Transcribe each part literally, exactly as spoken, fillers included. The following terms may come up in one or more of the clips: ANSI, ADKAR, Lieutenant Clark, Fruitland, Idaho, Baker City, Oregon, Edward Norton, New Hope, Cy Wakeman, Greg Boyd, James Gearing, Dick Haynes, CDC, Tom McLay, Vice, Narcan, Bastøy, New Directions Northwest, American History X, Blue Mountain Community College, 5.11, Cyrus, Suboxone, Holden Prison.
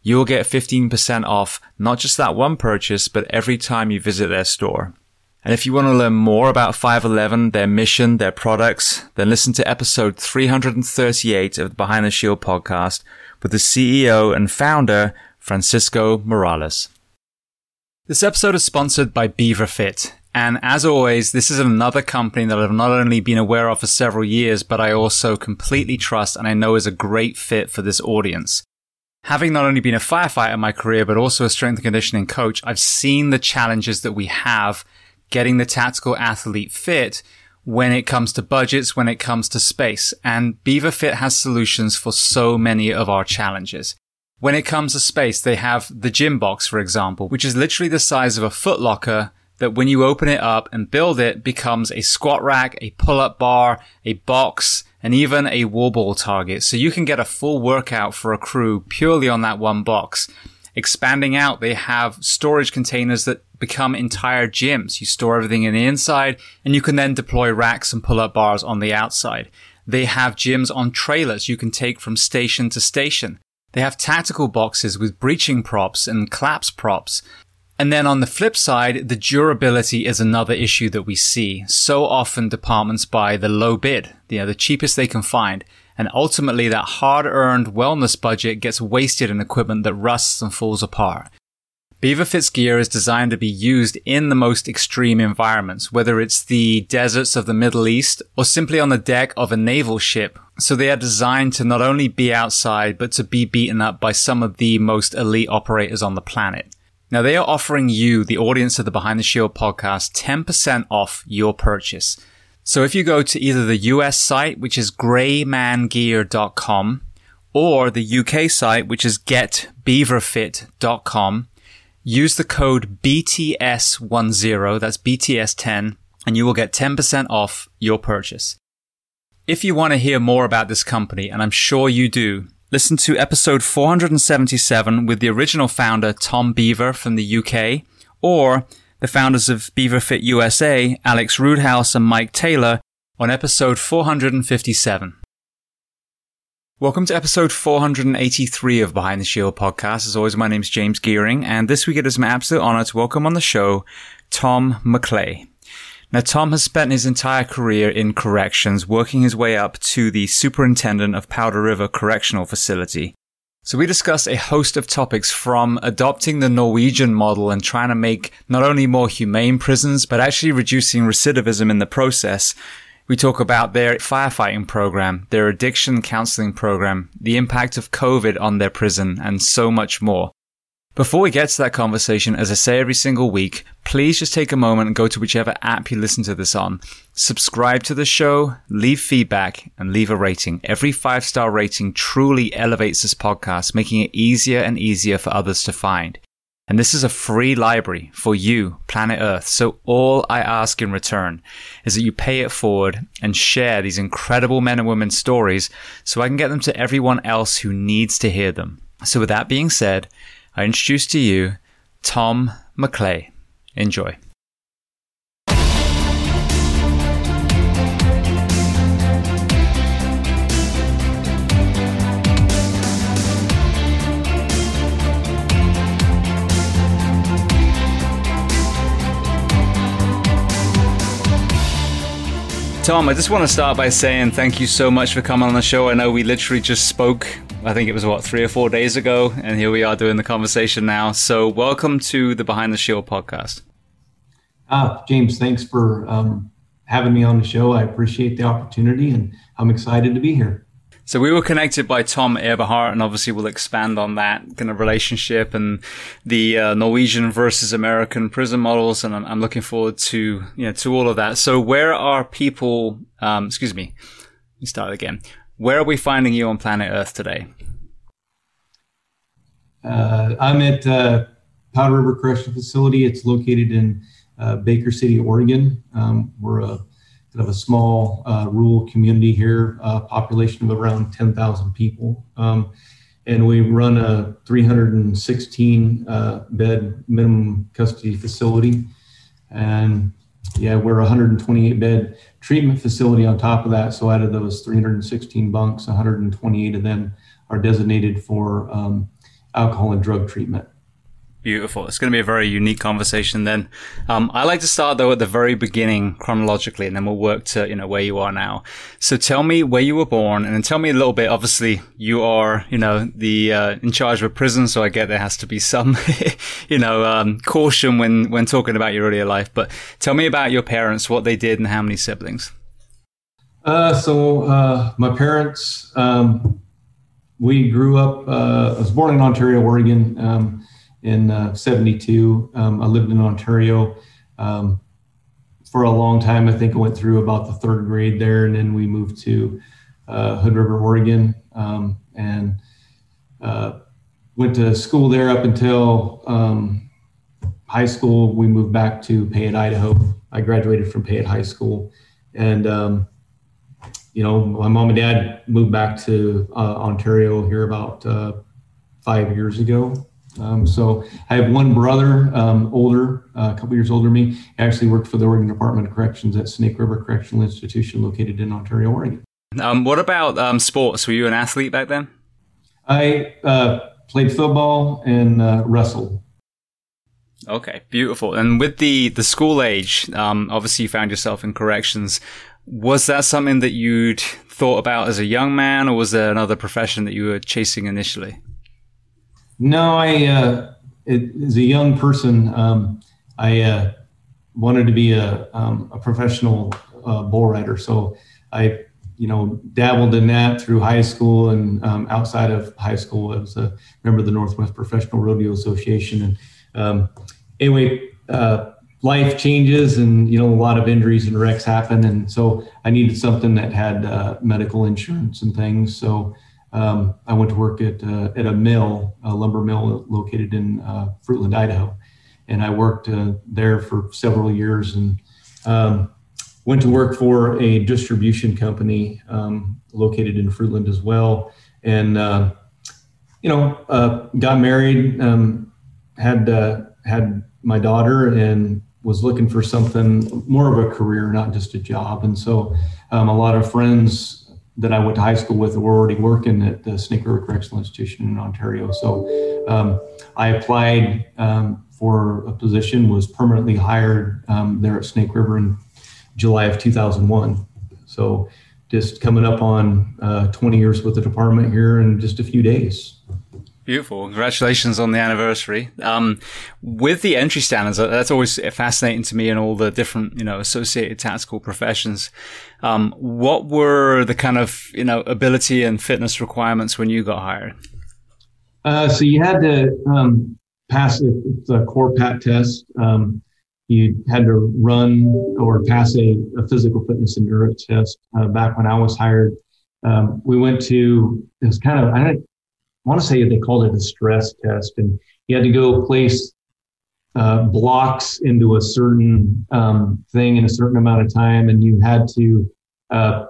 you'll get fifteen percent off, not just that one purchase, but every time you visit their store. And if you want to learn more about five eleven, their mission, their products, then listen to episode three hundred thirty-eight of the Behind the Shield podcast with the C E O and founder, Francisco Morales. This episode is sponsored by Beaver Fit. And as always, this is another company that I've not only been aware of for several years, but I also completely trust and I know is a great fit for this audience. Having not only been a firefighter in my career, but also a strength and conditioning coach, I've seen the challenges that we have getting the tactical athlete fit when it comes to budgets, when it comes to space. And Beaver Fit has solutions for so many of our challenges. When it comes to space, they have the gym box, for example, which is literally the size of a Foot Locker that when you open it up and build it becomes a squat rack, a pull-up bar, a box, and even a wall ball target. So you can get a full workout for a crew purely on that one box. Expanding out, they have storage containers that become entire gyms. You store everything in the inside and you can then deploy racks and pull-up bars on the outside. They have gyms on trailers you can take from station to station. They have tactical boxes with breaching props and collapse props. And then on the flip side, the durability is another issue that we see. So often departments buy the low bid, you know, the cheapest they can find. And ultimately that hard-earned wellness budget gets wasted in equipment that rusts and falls apart. Beaver Fit's gear is designed to be used in the most extreme environments, whether it's the deserts of the Middle East or simply on the deck of a naval ship. So they are designed to not only be outside, but to be beaten up by some of the most elite operators on the planet. Now, they are offering you, the audience of the Behind the Shield podcast, ten percent off your purchase. So if you go to either the U S site, which is grayman gear dot com, or the U K site, which is get beaver fit dot com, use the code B T S ten, that's B T S ten, and you will get ten percent off your purchase. If you want to hear more about this company, and I'm sure you do, listen to episode four hundred seventy-seven with the original founder, Tom Beaver from the U K, or the founders of Beaver Fit U S A, Alex Rudehouse and Mike Taylor, on episode four hundred fifty-seven. Welcome to episode four hundred eighty-three of Behind the Shield podcast. As always, my name's James Gearing, and this week it is my absolute honor to welcome on the show Tom McLay. Now, Tom has spent his entire career in corrections, working his way up to the superintendent of Powder River Correctional Facility. So we discuss a host of topics from adopting the Norwegian model and trying to make not only more humane prisons, but actually reducing recidivism in the process. We talk about their firefighting program, their addiction counseling program, the impact of COVID on their prison, and so much more. Before we get to that conversation, as I say every single week, please just take a moment and go to whichever app you listen to this on. Subscribe to the show, leave feedback, and leave a rating. Every five-star rating truly elevates this podcast, making it easier and easier for others to find. And this is a free library for you, planet Earth. So all I ask in return is that you pay it forward and share these incredible men and women's stories so I can get them to everyone else who needs to hear them. So with that being said, I introduce to you Tom McLay. Enjoy. Tom, I just want to start by saying thank you so much for coming on the show. I know we literally just spoke, I think it was, what, three or four days ago, and here we are doing the conversation now. So welcome to the Behind the Shield podcast. Ah, James, thanks for um, having me on the show. I appreciate the opportunity, and I'm excited to be here. So we were connected by Tom Eberhart, and obviously we'll expand on that kind of relationship and the uh, Norwegian versus American prison models, and I'm, I'm looking forward to, you know, to all of that. So where are people, um, excuse me, let me start again. Where are we finding you on planet Earth today? Uh, I'm at uh, Powder River Correctional Facility. It's located in uh, Baker City, Oregon. Um, we're a kind of a small uh, rural community here, uh, population of around ten thousand people. Um, and we run a three hundred sixteen uh, bed minimum custody facility. And yeah, we're a one hundred twenty-eight bed treatment facility on top of that. So out of those three hundred sixteen bunks, one hundred twenty-eight of them are designated for um, alcohol and drug treatment. Beautiful. It's going to be a very unique conversation then. Um, I like to start though at the very beginning chronologically, and then we'll work to, you know, where you are now. So tell me where you were born, and then tell me a little bit. Obviously you are, you know, the, uh, in charge of a prison. So I get there has to be some, you know, um, caution when, when talking about your earlier life, but tell me about your parents, what they did and how many siblings. Uh, so, uh, my parents, um, we grew up, uh, I was born in Ontario, Oregon. Um, in uh, seventy-two. Um, I lived in Ontario um, for a long time. I think I went through about the third grade there, and then we moved to uh, Hood River, Oregon, um, and uh, went to school there up until um, high school. We moved back to Payette, Idaho. I graduated from Payette High School, and um, you know, my mom and dad moved back to uh, Ontario here about uh, five years ago. Um, so I have one brother, um, older, uh, a couple years older than me. He actually worked for the Oregon Department of Corrections at Snake River Correctional Institution located in Ontario, Oregon. Um, what about um, sports? Were you an athlete back then? I uh, played football and uh, wrestled. Okay, beautiful. And with the, the school age, um, obviously you found yourself in corrections. Was that something that you'd thought about as a young man, or was there another profession that you were chasing initially? No, I, uh, it, as a young person, um, I, uh, wanted to be a, um, a professional, uh, bull rider. So I, you know, dabbled in that through high school and, um, outside of high school. I was a member of the Northwest Professional Rodeo Association. And, um, anyway, uh, life changes and, you know, a lot of injuries and wrecks happen. And so I needed something that had, uh, medical insurance and things. So, Um, I went to work at uh, at a mill, a lumber mill located in uh, Fruitland, Idaho, and I worked uh, there for several years. And um, went to work for a distribution company um, located in Fruitland as well. And uh, you know, uh, got married, um, had uh, had my daughter, and was looking for something more of a career, not just a job. And so, um, a lot of friends that I went to high school with were already working at the Snake River Correctional Institution in Ontario. So um, I applied um, for a position, was permanently hired um, there at Snake River in July of two thousand one. So just coming up on uh, twenty years with the department here in just a few days. Beautiful. Congratulations on the anniversary. Um, with the entry standards, that's always fascinating to me, and all the different, you know, associated tactical professions. Um, what were the kind of, you know, ability and fitness requirements when you got hired? Uh, so you had to, um, pass it's a core P A T test. Um, you had to run or pass a, a physical fitness endurance test. Uh, back when I was hired, um, we went to it's kind of I don't I want to say they called it a stress test, and you had to go place uh, blocks into a certain um, thing in a certain amount of time, and you had to uh,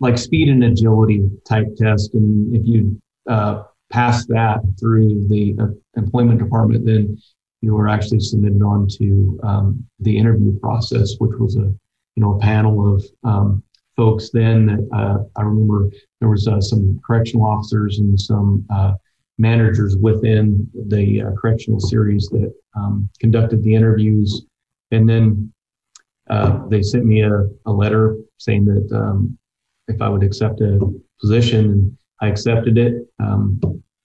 like speed and agility type test. And if you uh, passed that through the uh, employment department, then you were actually submitted on to um, the interview process, which was a you know a panel of um, folks. Then that uh, I remember there was uh, some correctional officers and some uh, managers within the uh, correctional series that um, conducted the interviews, and then uh, they sent me a, a letter saying that um, if I would accept a position, and I accepted it. Um,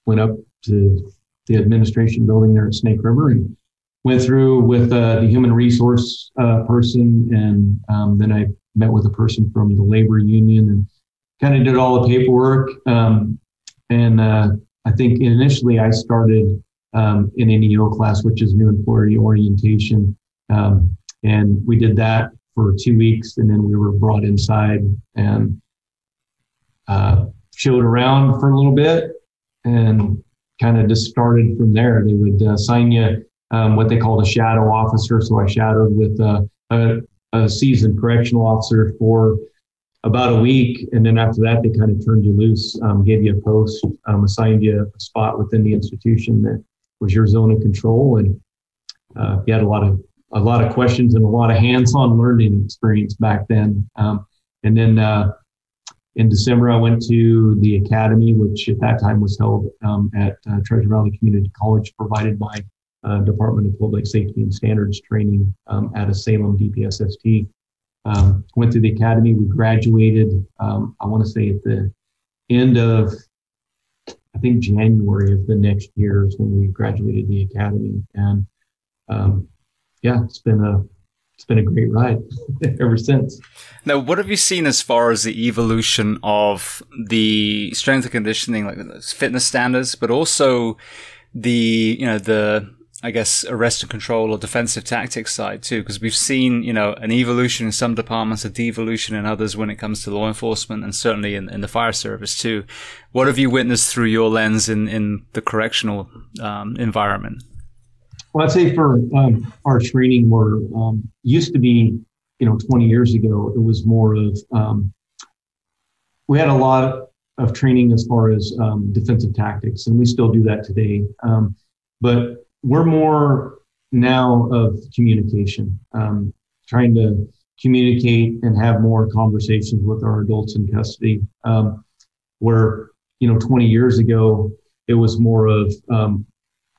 went up to the administration building there at Snake River and went through with uh, the human resource uh, person, and um, then I met with a person from the labor union and kind of did all the paperwork. Um, and uh, I think initially I started um, in an E O class, which is new employee orientation. Um, and we did that for two weeks, and then we were brought inside and uh, showed around for a little bit and kind of just started from there. They would uh, assign you um, what they called a shadow officer. So I shadowed with uh, a a seasoned correctional officer for about a week. And then after that, they kind of turned you loose, um, gave you a post, um, assigned you a spot within the institution that was your zone of control. And uh, you had a lot of, a lot of questions and a lot of hands-on learning experience back then. Um, and then uh, in December, I went to the academy, which at that time was held um, at uh, Treasure Valley Community College, provided by Uh, Department of Public Safety and Standards training um, out of Salem D P S S T. Um, went through the academy. We graduated, um, I want to say at the end of, I think January of the next year is when we graduated the academy. And um, yeah, it's been a it's been a great ride ever since. Now, what have you seen as far as the evolution of the strength and conditioning, like fitness standards, but also the, you know, the I guess, arrest and control or defensive tactics side too, because we've seen, you know, an evolution in some departments, a devolution in others when it comes to law enforcement and certainly in, in the fire service too. What have you witnessed through your lens in, in the correctional um, environment? Well, I'd say for um, our training, we're um, used to be, you know, twenty years ago, it was more of, um, we had a lot of training as far as um, defensive tactics, and we still do that today. Um, but We're more now of communication, um, trying to communicate and have more conversations with our adults in custody. Um, where, you know, twenty years ago, it was more of um,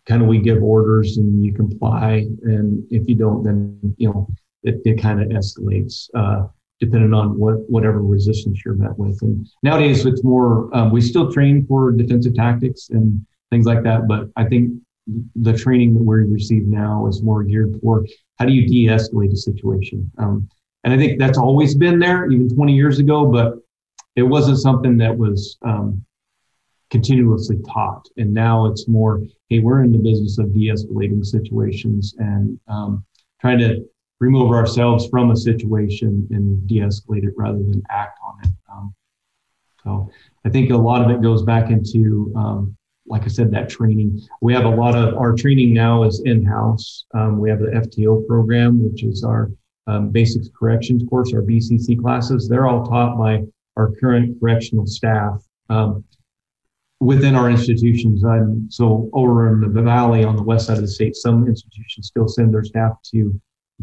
kind of we give orders and you comply. And if you don't, then, you know, it, it kind of escalates uh, depending on what whatever resistance you're met with. And nowadays, it's more, um, we still train for defensive tactics and things like that. But I think the training that we receive now is more geared for how do you de-escalate a situation. Um, and I think that's always been there, even twenty years ago, but it wasn't something that was um, continuously taught. And now it's more, hey, we're in the business of de-escalating situations and um, trying to remove ourselves from a situation and de-escalate it rather than act on it. Um, so I think a lot of it goes back into um, like I said, that training. We have a lot of our training now is in-house. Um, we have the F T O program, which is our um, basics corrections course, our B C C classes. They're all taught by our current correctional staff um, within our institutions. I'm, so over in the valley on the west side of the state, some institutions still send their staff to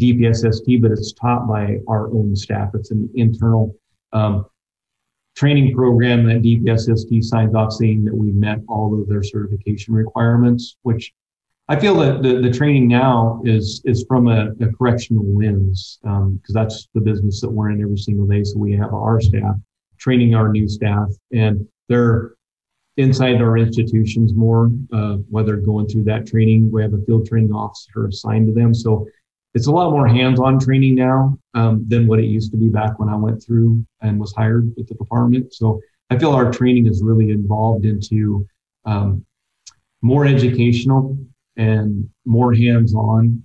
D P S S T, but it's taught by our own staff. It's an internal um training program that D P S S T signs off saying that we met all of their certification requirements, which I feel that the, the training now is is from a, a correctional lens, because um, that's the business that we're in every single day. So we have our staff training our new staff, and they're inside our institutions more, uh, whether going through that training. We have a field training officer assigned to them. So it's a lot more hands-on training now um, than what it used to be back when I went through and was hired with the department. So I feel our training is really evolved into um, more educational and more hands-on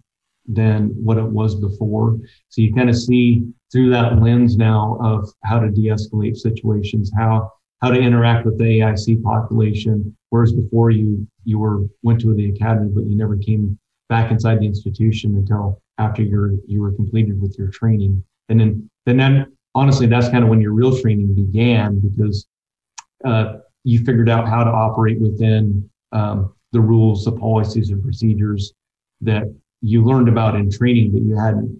than what it was before. So you kind of see through that lens now of how to de-escalate situations, how how to interact with the A I C population, whereas before you you were went to the academy, but you never came back inside the institution until after you're you were completed with your training. And then then that, honestly, that's kind of when your real training began, because uh, you figured out how to operate within um, the rules, the policies, and procedures that you learned about in training, but you hadn't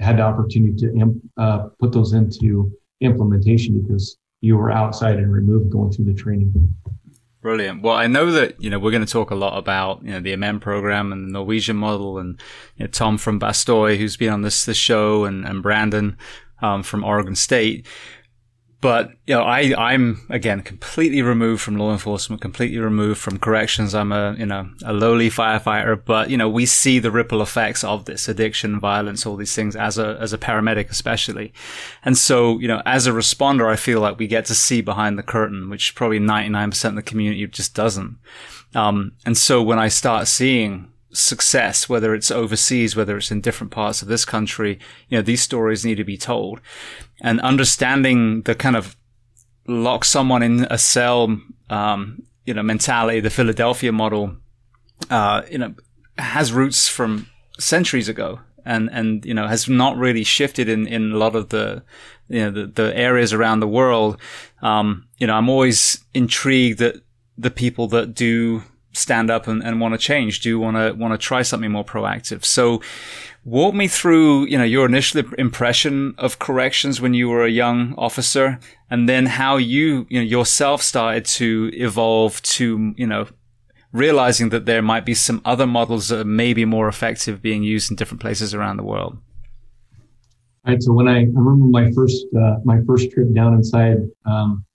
had the opportunity to imp, uh, put those into implementation because you were outside and removed going through the training. Brilliant. Well, I know that, you know, we're going to talk a lot about, you know, the Amend program and the Norwegian model, and, you know, Tom from Bastøy, who's been on this, this show, and, and Brandon um, from Oregon State. But, you know, I, I'm, again, completely removed from law enforcement, completely removed from corrections. I'm a, you know, a lowly firefighter, but, you know, we see the ripple effects of this addiction, violence, all these things as a, as a paramedic, especially. And so, you know, as a responder, I feel like we get to see behind the curtain, which probably ninety-nine percent of the community just doesn't. Um, and so when I start seeing success, whether it's overseas, whether it's in different parts of this country, you know, these stories need to be told. And understanding the kind of lock someone in a cell, um, you know, mentality, the Philadelphia model, uh, you know, has roots from centuries ago, and, and, you know, has not really shifted in, in a lot of the, you know, the, the areas around the world. Um, you know, I'm always intrigued that the people that do stand up and, and want to change, do want to want to try something more proactive. So walk me through, you know, your initial impression of corrections when you were a young officer, and then how you, you know, yourself started to evolve to, you know, realizing that there might be some other models that are maybe more effective being used in different places around the world. All right. So when I, I remember my first, uh, my first trip down inside, um,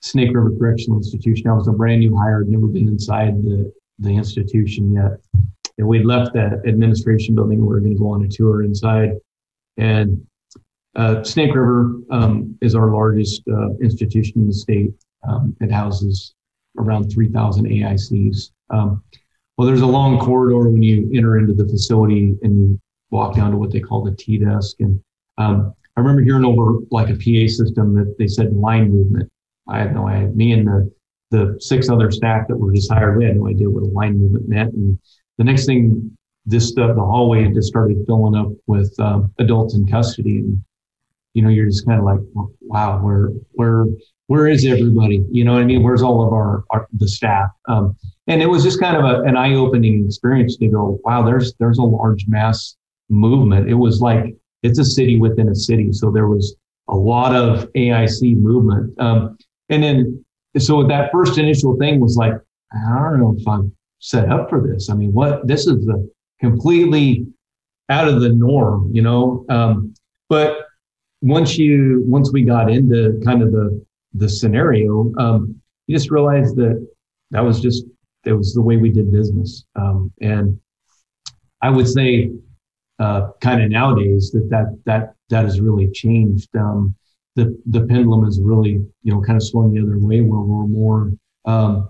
Snake River Correctional Institution. I was a brand new hire, never been inside the, the institution yet. And we left that administration building. We were going to go on a tour inside. And uh, Snake River um, is our largest uh, institution in the state. Um, it houses around three thousand A I Cs. Um, well, there's a long corridor when you enter into the facility and you walk down to what they call the T desk. And um, I remember hearing over like a P A system that they said line movement. I had no idea. Me and the, the six other staff that were just hired, we had no idea what a line movement meant. And the next thing, this stuff, the hallway just started filling up with um, adults in custody. And, you know, you're just kind of like, wow, where, where, where is everybody? You know what I mean? Where's all of our, our the staff? Um, and it was just kind of a, an eye-opening experience to go, wow, there's, there's a large mass movement. It was like, it's a city within a city. So there was a lot of A I C movement. Um, And then, so that first initial thing was like, I don't know if I'm set up for this. I mean, what, this is the completely out of the norm, you know? Um, but once you, once we got into kind of the, the scenario, um, you just realized that that was just, that was the way we did business. Um, and I would say, uh, kind of nowadays that, that, that, that has really changed. Um, The, the pendulum is really, you know, kind of swung the other way, where we're more, um,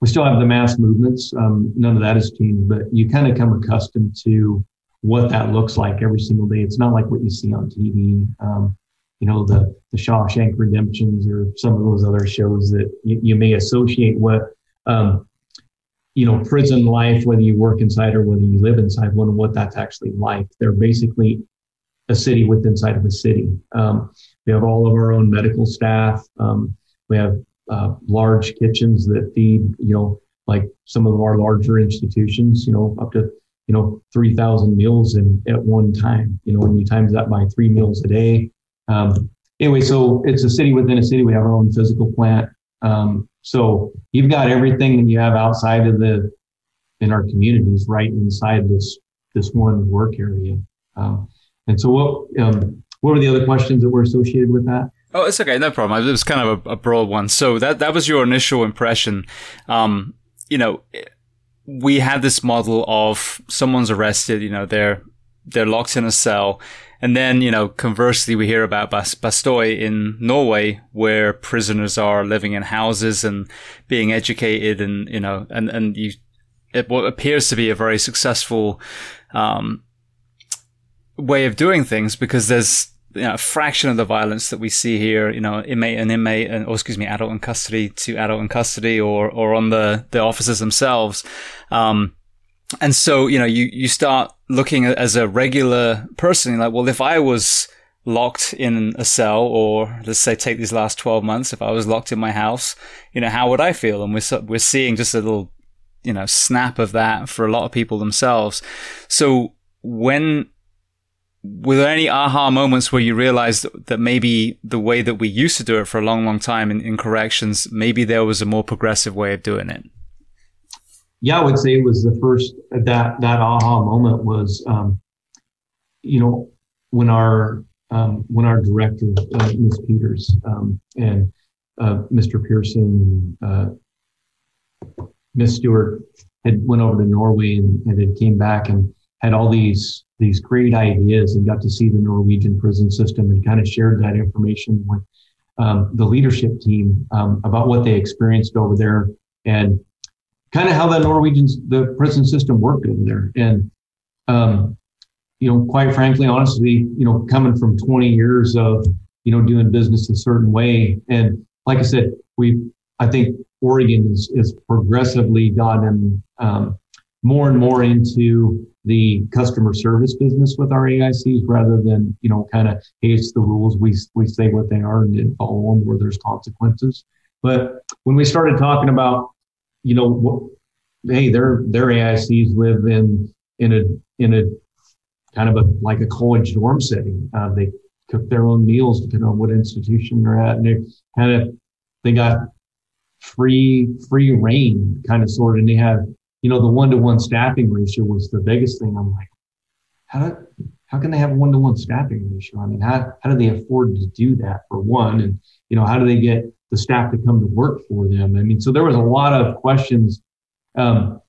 we still have the mass movements. Um, none of that has changed, but you kind of come accustomed to what that looks like every single day. It's not like what you see on T V, um, you know, the, the Shawshank Redemptions or some of those other shows that you, you may associate with, um, you know, prison life, whether you work inside or whether you live inside one, what that's actually like. They're basically a city within inside of a city. Um, we have all of our own medical staff. Um, we have uh, large kitchens that feed, you know, like some of our larger institutions, you know, up to, you know, three thousand meals in at one time, you know, when you times that by three meals a day. Um, anyway, so it's a city within a city. We have our own physical plant. Um, so you've got everything that you have outside of the, in our communities, right inside this, this one work area. Um, And so what um, what were the other questions that were associated with that? Oh, it's okay. No problem. It was kind of a, a broad one. So that, that was your initial impression. Um, you know, we had this model of someone's arrested, you know, they're, they're locked in a cell. And then, you know, conversely, we hear about Bas- Bastøy in Norway, where prisoners are living in houses and being educated and, you know, and, and you it, what appears to be a very successful um, way of doing things, because there's, you know, a fraction of the violence that we see here, you know, inmate and inmate, and, or excuse me, adult in custody to adult in custody, or or on the, the officers themselves. Um, and so, you know, you, you start looking at, as a regular person, like, well, if I was locked in a cell, or let's say take these last twelve months, if I was locked in my house, you know, how would I feel? And we're, we're seeing just a little, you know, snap of that for a lot of people themselves. So when... were there any aha moments where you realized that, that maybe the way that we used to do it for a long, long time in, in corrections, maybe there was a more progressive way of doing it? Yeah, I would say it was the first, that, that aha moment was, um, you know, when our, um, when our director, uh, Miz Peters, um, and, uh, Mister Pearson, uh, Miz Stewart had went over to Norway and, and had came back and had all these, these great ideas, and got to see the Norwegian prison system, and kind of shared that information with um, the leadership team um, about what they experienced over there, and kind of how the Norwegian the prison system worked over there. And um, you know, quite frankly, honestly, you know, coming from twenty years of, you know, doing business a certain way, and like I said, we I think Oregon is, is progressively gotten um, more and more into the customer service business with our A I Cs, rather than, you know, kind of, hey, it's the rules, we we say what they are and then follow them where there's consequences. But when we started talking about, you know, what, hey, their their A I Cs live in in a in a kind of a like a college dorm setting. Uh, they cook their own meals depending on what institution they're at, and they kind of they got free free reign kind of sort, and they have, you know, the one-to-one staffing ratio was the biggest thing. I'm like, how do, how can they have a one-to-one staffing ratio? I mean, how how do they afford to do that, for one? And, you know, how do they get the staff to come to work for them? I mean, so there was a lot of questions um,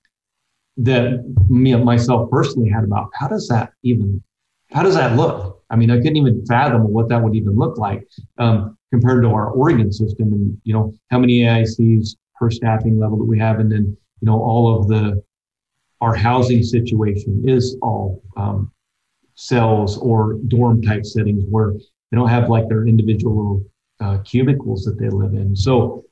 that me and myself personally had about how does that even, how does that look? I mean, I couldn't even fathom what that would even look like um, compared to our Oregon system, and, you know, how many A I Cs per staffing level that we have, and then, you know, all of the, our housing situation is all um, cells or dorm type settings where they don't have like their individual uh, cubicles that they live in. So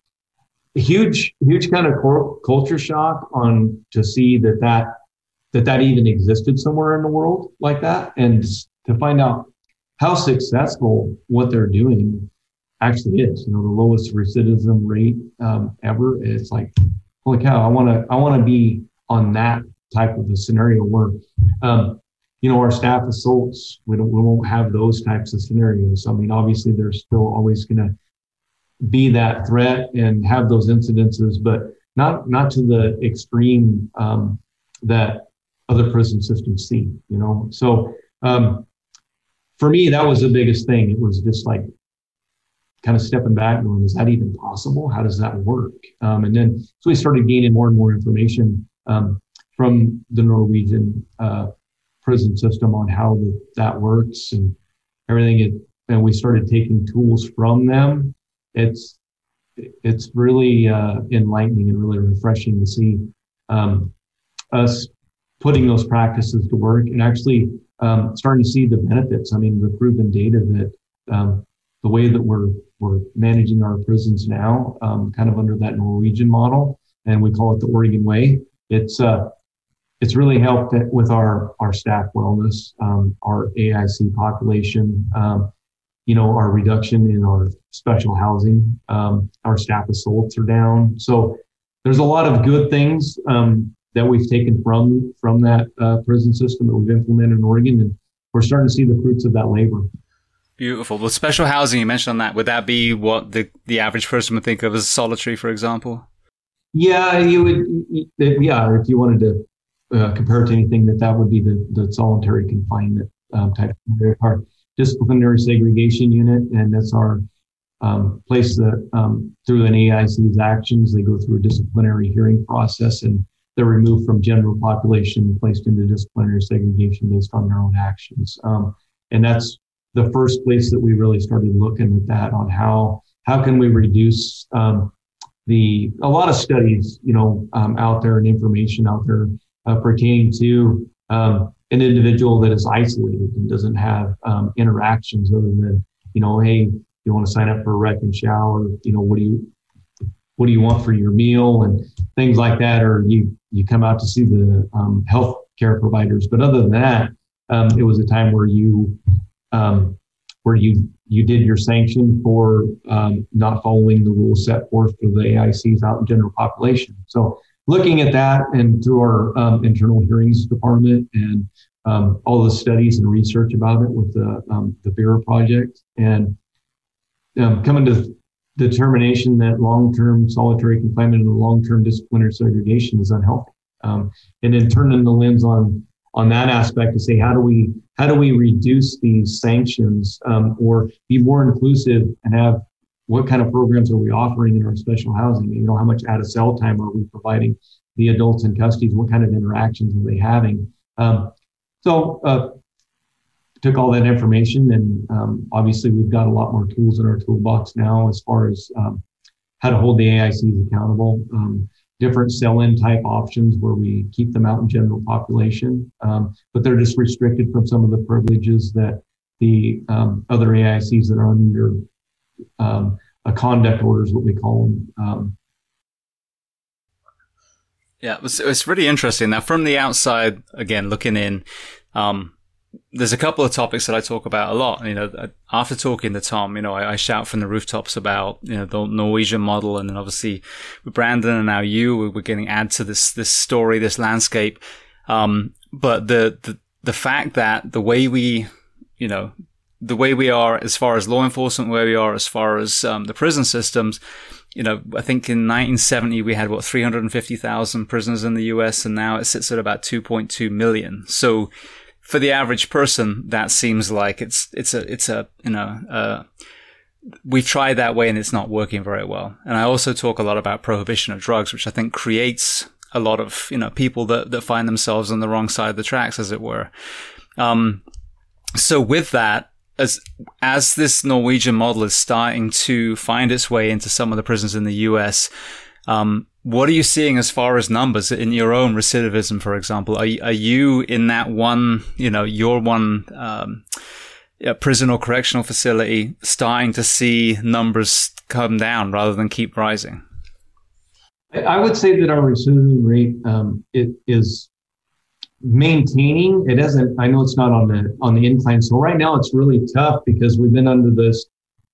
huge, huge kind of cor- culture shock on to see that, that that that even existed somewhere in the world like that, and to find out how successful what they're doing actually is. You know, the lowest recidivism rate um, ever. It's like, holy cow, I want to I want to be on that type of a scenario where, um, you know, our staff assaults, we don't, we won't have those types of scenarios. I mean, obviously, there's still always going to be that threat and have those incidences, but not not to the extreme um, that other prison systems see, you know. So um, for me, that was the biggest thing. It was just like kind of stepping back and going, is that even possible? How does that work? Um, and then, so we started gaining more and more information um, from the Norwegian uh, prison system on how the, that works and everything. It, and we started taking tools from them. It's it's really uh, enlightening and really refreshing to see um, us putting those practices to work, and actually um, starting to see the benefits. I mean, the proven data that um, the way that we're we're managing our prisons now, um, kind of under that Norwegian model, and we call it the Oregon way. It's uh, it's really helped with our, our staff wellness, um, our A I C population, um, you know, our reduction in our special housing, um, our staff assaults are down. So there's a lot of good things um, that we've taken from from that uh, prison system that we've implemented in Oregon, and we're starting to see the fruits of that labor. Beautiful. Well, special housing, you mentioned on that. Would that be what the, the average person would think of as solitary, for example? Yeah, you would. Yeah, if you wanted to uh, compare it to anything, that that would be the, the solitary confinement um, type. Our disciplinary segregation unit, and that's our um, place that um, through an A I C's actions, they go through a disciplinary hearing process, and they're removed from general population, placed into disciplinary segregation based on their own actions, um, and that's the first place that we really started looking at that on how how can we reduce um, the a lot of studies, you know, um, out there and information out there uh, pertaining to um, an individual that is isolated and doesn't have um, interactions other than, you know, hey, you want to sign up for a rec and shower? You know, what do you what do you want for your meal and things like that? Or you you come out to see the um, health care providers. But other than that, um, it was a time where you um, where you you did your sanction for um, not following the rules set forth for the A I Cs out in general population. So looking at that and through our um, internal hearings department and um, all the studies and research about it with the um, the Beaver Project and Um, coming to the determination that long-term solitary confinement and long-term disciplinary segregation is unhealthy, um, and then turning the lens on on that aspect to say how do we how do we reduce these sanctions um, or be more inclusive and have what kind of programs are we offering in our special housing? You know, how much out of cell time are we providing the adults in custody? What kind of interactions are they having? Um, so. Uh, Took all that information, and um, obviously we've got a lot more tools in our toolbox now as far as um, how to hold the A I Cs accountable, um, different sell-in type options where we keep them out in general population, um, but they're just restricted from some of the privileges that the um, other A I Cs that are under um, a conduct order is what we call them. Um, yeah, it's, it's really interesting. Now, from the outside, again, looking in, um, there's a couple of topics that I talk about a lot. You know, after talking to Tom, you know, I, I shout from the rooftops about, you know, the Norwegian model. And then obviously with Brandon and now you, we were getting add to this, this story, this landscape. Um, but the, the, the fact that the way we, you know, the way we are as far as law enforcement, where we are as far as um, the prison systems, you know, I think in nineteen seventy, we had what, three hundred fifty thousand prisoners in the U S, and now it sits at about two point two million. So, for the average person, that seems like it's, it's a, it's a, you know, uh, we've tried that way and it's not working very well. And I also talk a lot about prohibition of drugs, which I think creates a lot of, you know, people that, that find themselves on the wrong side of the tracks, as it were. Um, so with that, as, as this Norwegian model is starting to find its way into some of the prisons in the U S, um, what are you seeing as far as numbers in your own recidivism, for example? Are, are you in that one, you know, your one um, prison or correctional facility starting to see numbers come down rather than keep rising? I would say that our recidivism rate um, it is maintaining. It isn't. I know it's not on the on the incline. So right now it's really tough because we've been under this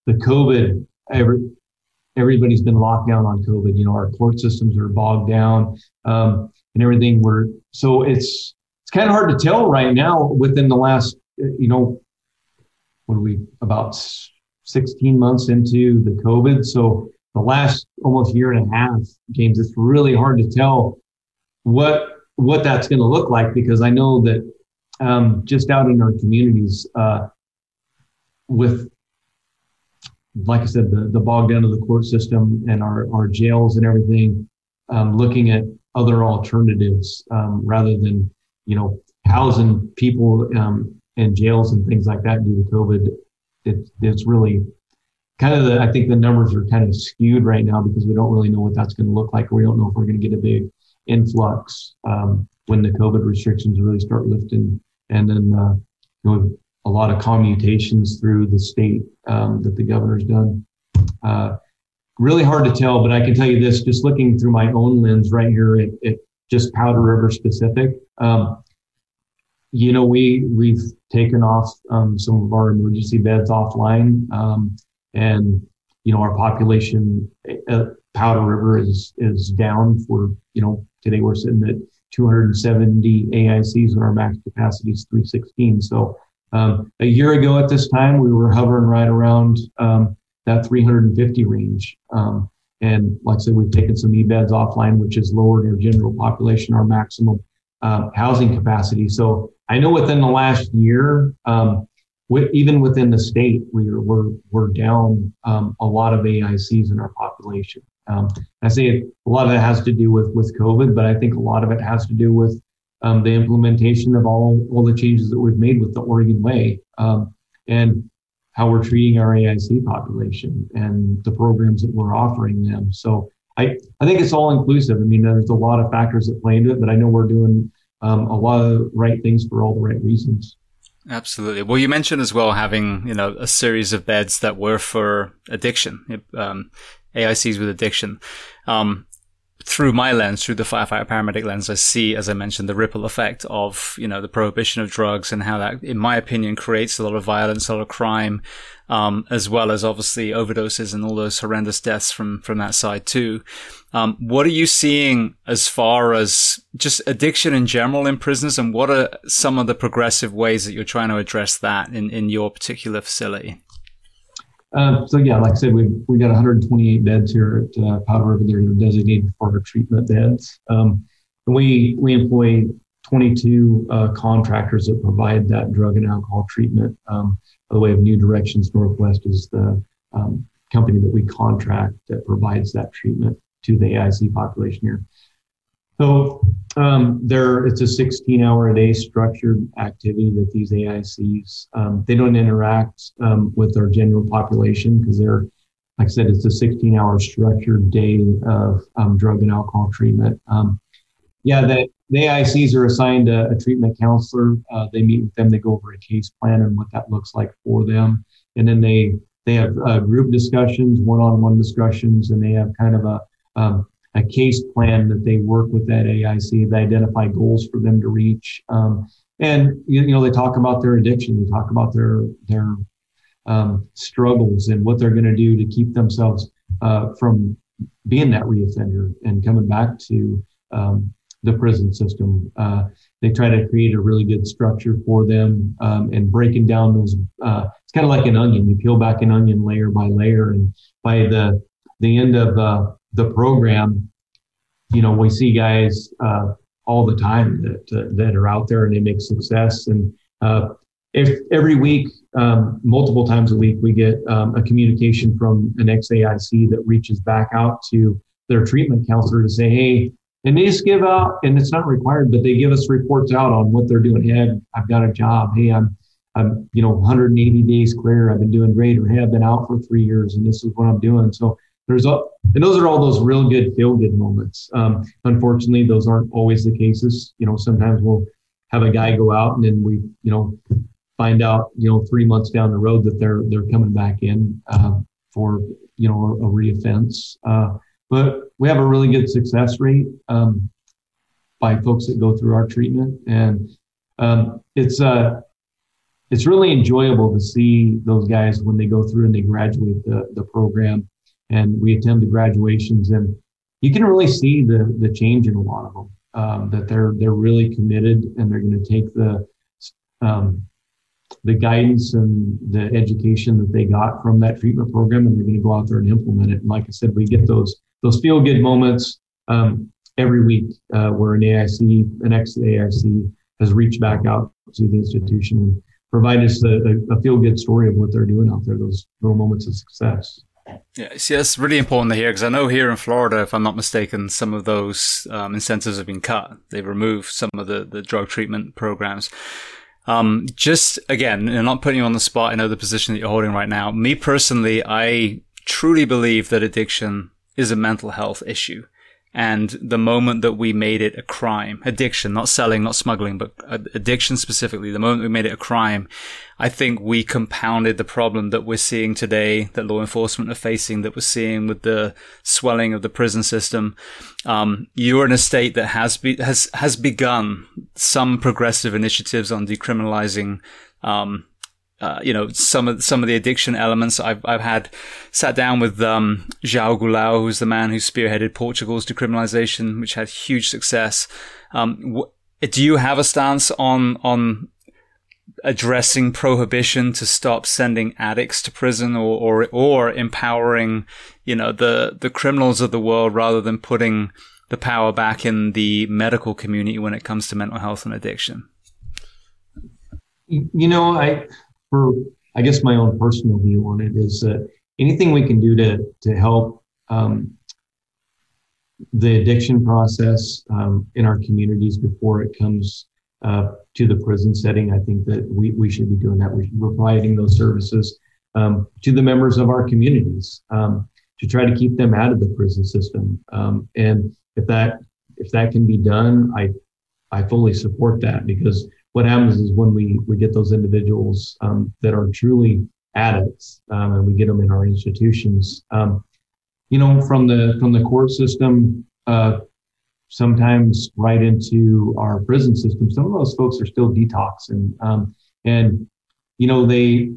the COVID ever. Everybody's been locked down on COVID. You know, our court systems are bogged down um, and everything. We're so it's it's kind of hard to tell right now. Within the last, you know, what are we about sixteen months into the COVID? So the last almost year and a half, James, it's really hard to tell what what that's going to look like because I know that um, just out in our communities uh, with. Like I said, the, the bog down of the court system and our, our jails and everything, um, looking at other alternatives um, rather than, you know, housing people um, in jails and things like that due to COVID. It, it's really kind of the, I think the numbers are kind of skewed right now because we don't really know what that's going to look like. We don't know if we're going to get a big influx um, when the COVID restrictions really start lifting. And then, uh, you know, a lot of commutations through the state um, that the governor's done. Uh, really hard to tell, but I can tell you this, just looking through my own lens right here at, at just Powder River specific, um, you know, we, we've taken off um, some of our emergency beds offline. Um, and, you know, our population at Powder River is, is down for, you know, today we're sitting at two hundred seventy A I Cs and our max capacity is three sixteen. So, Um, a year ago at this time, we were hovering right around um, that three hundred fifty range. Um, and like I said, we've taken some E-beds offline, which has lowered our general population, our maximum uh, housing capacity. So I know within the last year, um, w- even within the state, we are, we're we're down um, a lot of A I Cs in our population. Um, I say a lot of it has to do with, with COVID, but I think a lot of it has to do with Um, the implementation of all, all the changes that we've made with the Oregon Way um, and how we're treating our A I C population and the programs that we're offering them. So I, I think it's all inclusive. I mean, there's a lot of factors that play into it, but I know we're doing um, a lot of the right things for all the right reasons. Absolutely. Well, you mentioned as well having, you know, a series of beds that were for addiction, um, A I Cs with addiction. Um, through my lens, through the firefighter paramedic lens, I see, as I mentioned, the ripple effect of, you know, the prohibition of drugs and how that, in my opinion, creates a lot of violence, a lot of crime, um, as well as obviously overdoses and all those horrendous deaths from, from that side too. Um, what are you seeing as far as just addiction in general in prisons, and what are some of the progressive ways that you're trying to address that in, in your particular facility? Uh, so yeah, like I said, we've we got one hundred twenty-eight beds here at uh, Powder River. They're designated for our treatment beds, um, and we we employ twenty-two uh, contractors that provide that drug and alcohol treatment. Um, by the way, of New Directions Northwest is the um, company that we contract that provides that treatment to the A I C population here. So um, there, it's a sixteen-hour-a-day structured activity that these A I Cs, um, they don't interact um, with our general population because they're, like I said, it's a sixteen-hour structured day of um, drug and alcohol treatment. Um, yeah, the, the A I Cs are assigned a, a treatment counselor. Uh, they meet with them, they go over a case plan and what that looks like for them. And then they, they have uh, group discussions, one-on-one discussions, and they have kind of a, um, a case plan that they work with that A I C. They identify goals for them to reach. Um, and, you know, they talk about their addiction. They talk about their their um, struggles and what they're going to do to keep themselves uh, from being that reoffender and coming back to um, the prison system. Uh, they try to create a really good structure for them um, and breaking down those. Uh, it's kind of like an onion. You peel back an onion layer by layer. And by the the end of uh, the program, you know, we see guys uh, all the time that uh, that are out there and they make success. And uh, if every week, um, multiple times a week, we get um, a communication from an ex-A I C that reaches back out to their treatment counselor to say, hey, and they just give out, and it's not required, but they give us reports out on what they're doing. Hey, I've got a job. Hey, I'm, I'm, you know, one hundred eighty days clear. I've been doing great, or hey, I've been out for three years, and this is what I'm doing. So there's a, and those are all those real good feel-good moments. Um, unfortunately, those aren't always the cases. You know, sometimes we'll have a guy go out and then we, you know, find out, you know, three months down the road that they're they're coming back in uh, for, you know, a, a reoffense. Uh, but we have a really good success rate um, by folks that go through our treatment, and um, it's uh, it's really enjoyable to see those guys when they go through and they graduate the the program. And we attend the graduations, and you can really see the the change in a lot of them, um, that they're they're really committed, and they're going to take the um, the guidance and the education that they got from that treatment program, and they're going to go out there and implement it. And like I said, we get those those feel good moments um, every week uh, where an A I C, an ex-A I C, has reached back out to the institution and provided us a, a feel good story of what they're doing out there. Those little moments of success. Yeah, see, that's really important to hear, because I know here in Florida, if I'm not mistaken, some of those um, incentives have been cut. They've removed some of the, the drug treatment programs. Um, just, again, and not putting you on the spot, I know the position that you're holding right now. Me personally, I truly believe that addiction is a mental health issue. And the moment that we made it a crime, addiction, not selling, not smuggling, but addiction specifically, the moment we made it a crime, I think we compounded the problem that we're seeing today, that law enforcement are facing, that we're seeing with the swelling of the prison system. Um, you're in a state that has, be, has, has begun some progressive initiatives on decriminalizing, um, Uh, you know, some of, some of the addiction elements. I've, I've had sat down with, um, João Goulao, who's the man who spearheaded Portugal's decriminalization, which had huge success. Um, wh- do you have a stance on, on addressing prohibition to stop sending addicts to prison, or, or, or empowering, you know, the, the criminals of the world rather than putting the power back in the medical community when it comes to mental health and addiction? You know, I, For, I guess my own personal view on it is that anything we can do to to help um, the addiction process um, in our communities before it comes uh, to the prison setting, I think that we, we should be doing that. We're providing those services um, to the members of our communities. Um, to try to keep them out of the prison system. Um, and if that if that can be done, I I fully support that, because what happens is when we, we get those individuals um, that are truly addicts um, and we get them in our institutions, um, you know, from the from the court system, uh, sometimes right into our prison system, some of those folks are still detoxing. Um, and, you know, they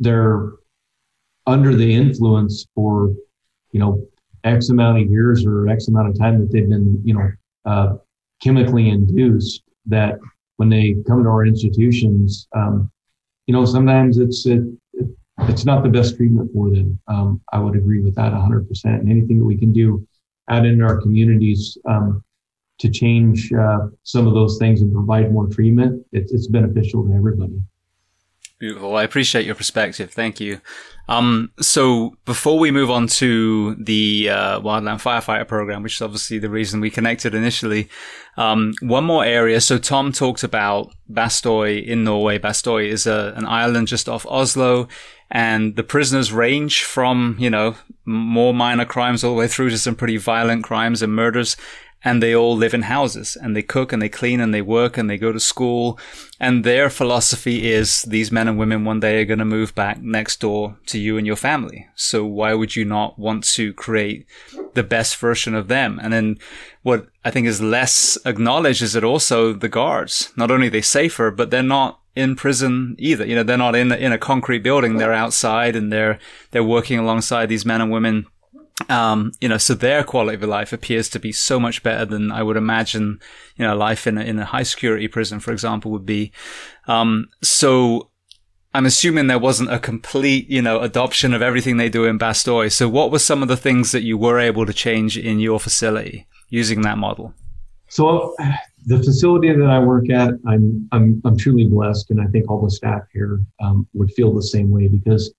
they're under the influence for, you know, X amount of years or X amount of time that they've been, you know, uh, chemically induced, that when they come to our institutions, um, you know, sometimes it's it, it's not the best treatment for them. Um, I would agree with that one hundred percent. And anything that we can do out in our communities um, to change uh, some of those things and provide more treatment, it's, it's beneficial to everybody. Beautiful. I appreciate your perspective. Thank you. Um, so before we move on to the uh, Wildland Firefighter Program, which is obviously the reason we connected initially, um, one more area. So Tom talked about Bastøy in Norway. Bastøy is a, an island just off Oslo, and the prisoners range from, you know, more minor crimes all the way through to some pretty violent crimes and murders. And they all live in houses, and they cook and they clean and they work and they go to school. And their philosophy is these men and women one day are going to move back next door to you and your family. So why would you not want to create the best version of them? And then what I think is less acknowledged is that also the guards, not only are they safer, but they're not in prison either. You know, they're not in, in a concrete building. They're outside, and they're, they're working alongside these men and women. Um, you know, so their quality of life appears to be so much better than I would imagine, you know, life in a, in a high security prison, for example, would be. Um, so I'm assuming there wasn't a complete, you know, adoption of everything they do in Bastøy. So what were some of the things that you were able to change in your facility using that model? So the facility that I work at, I'm, I'm, I'm truly blessed. And I think all the staff here, um, would feel the same way, because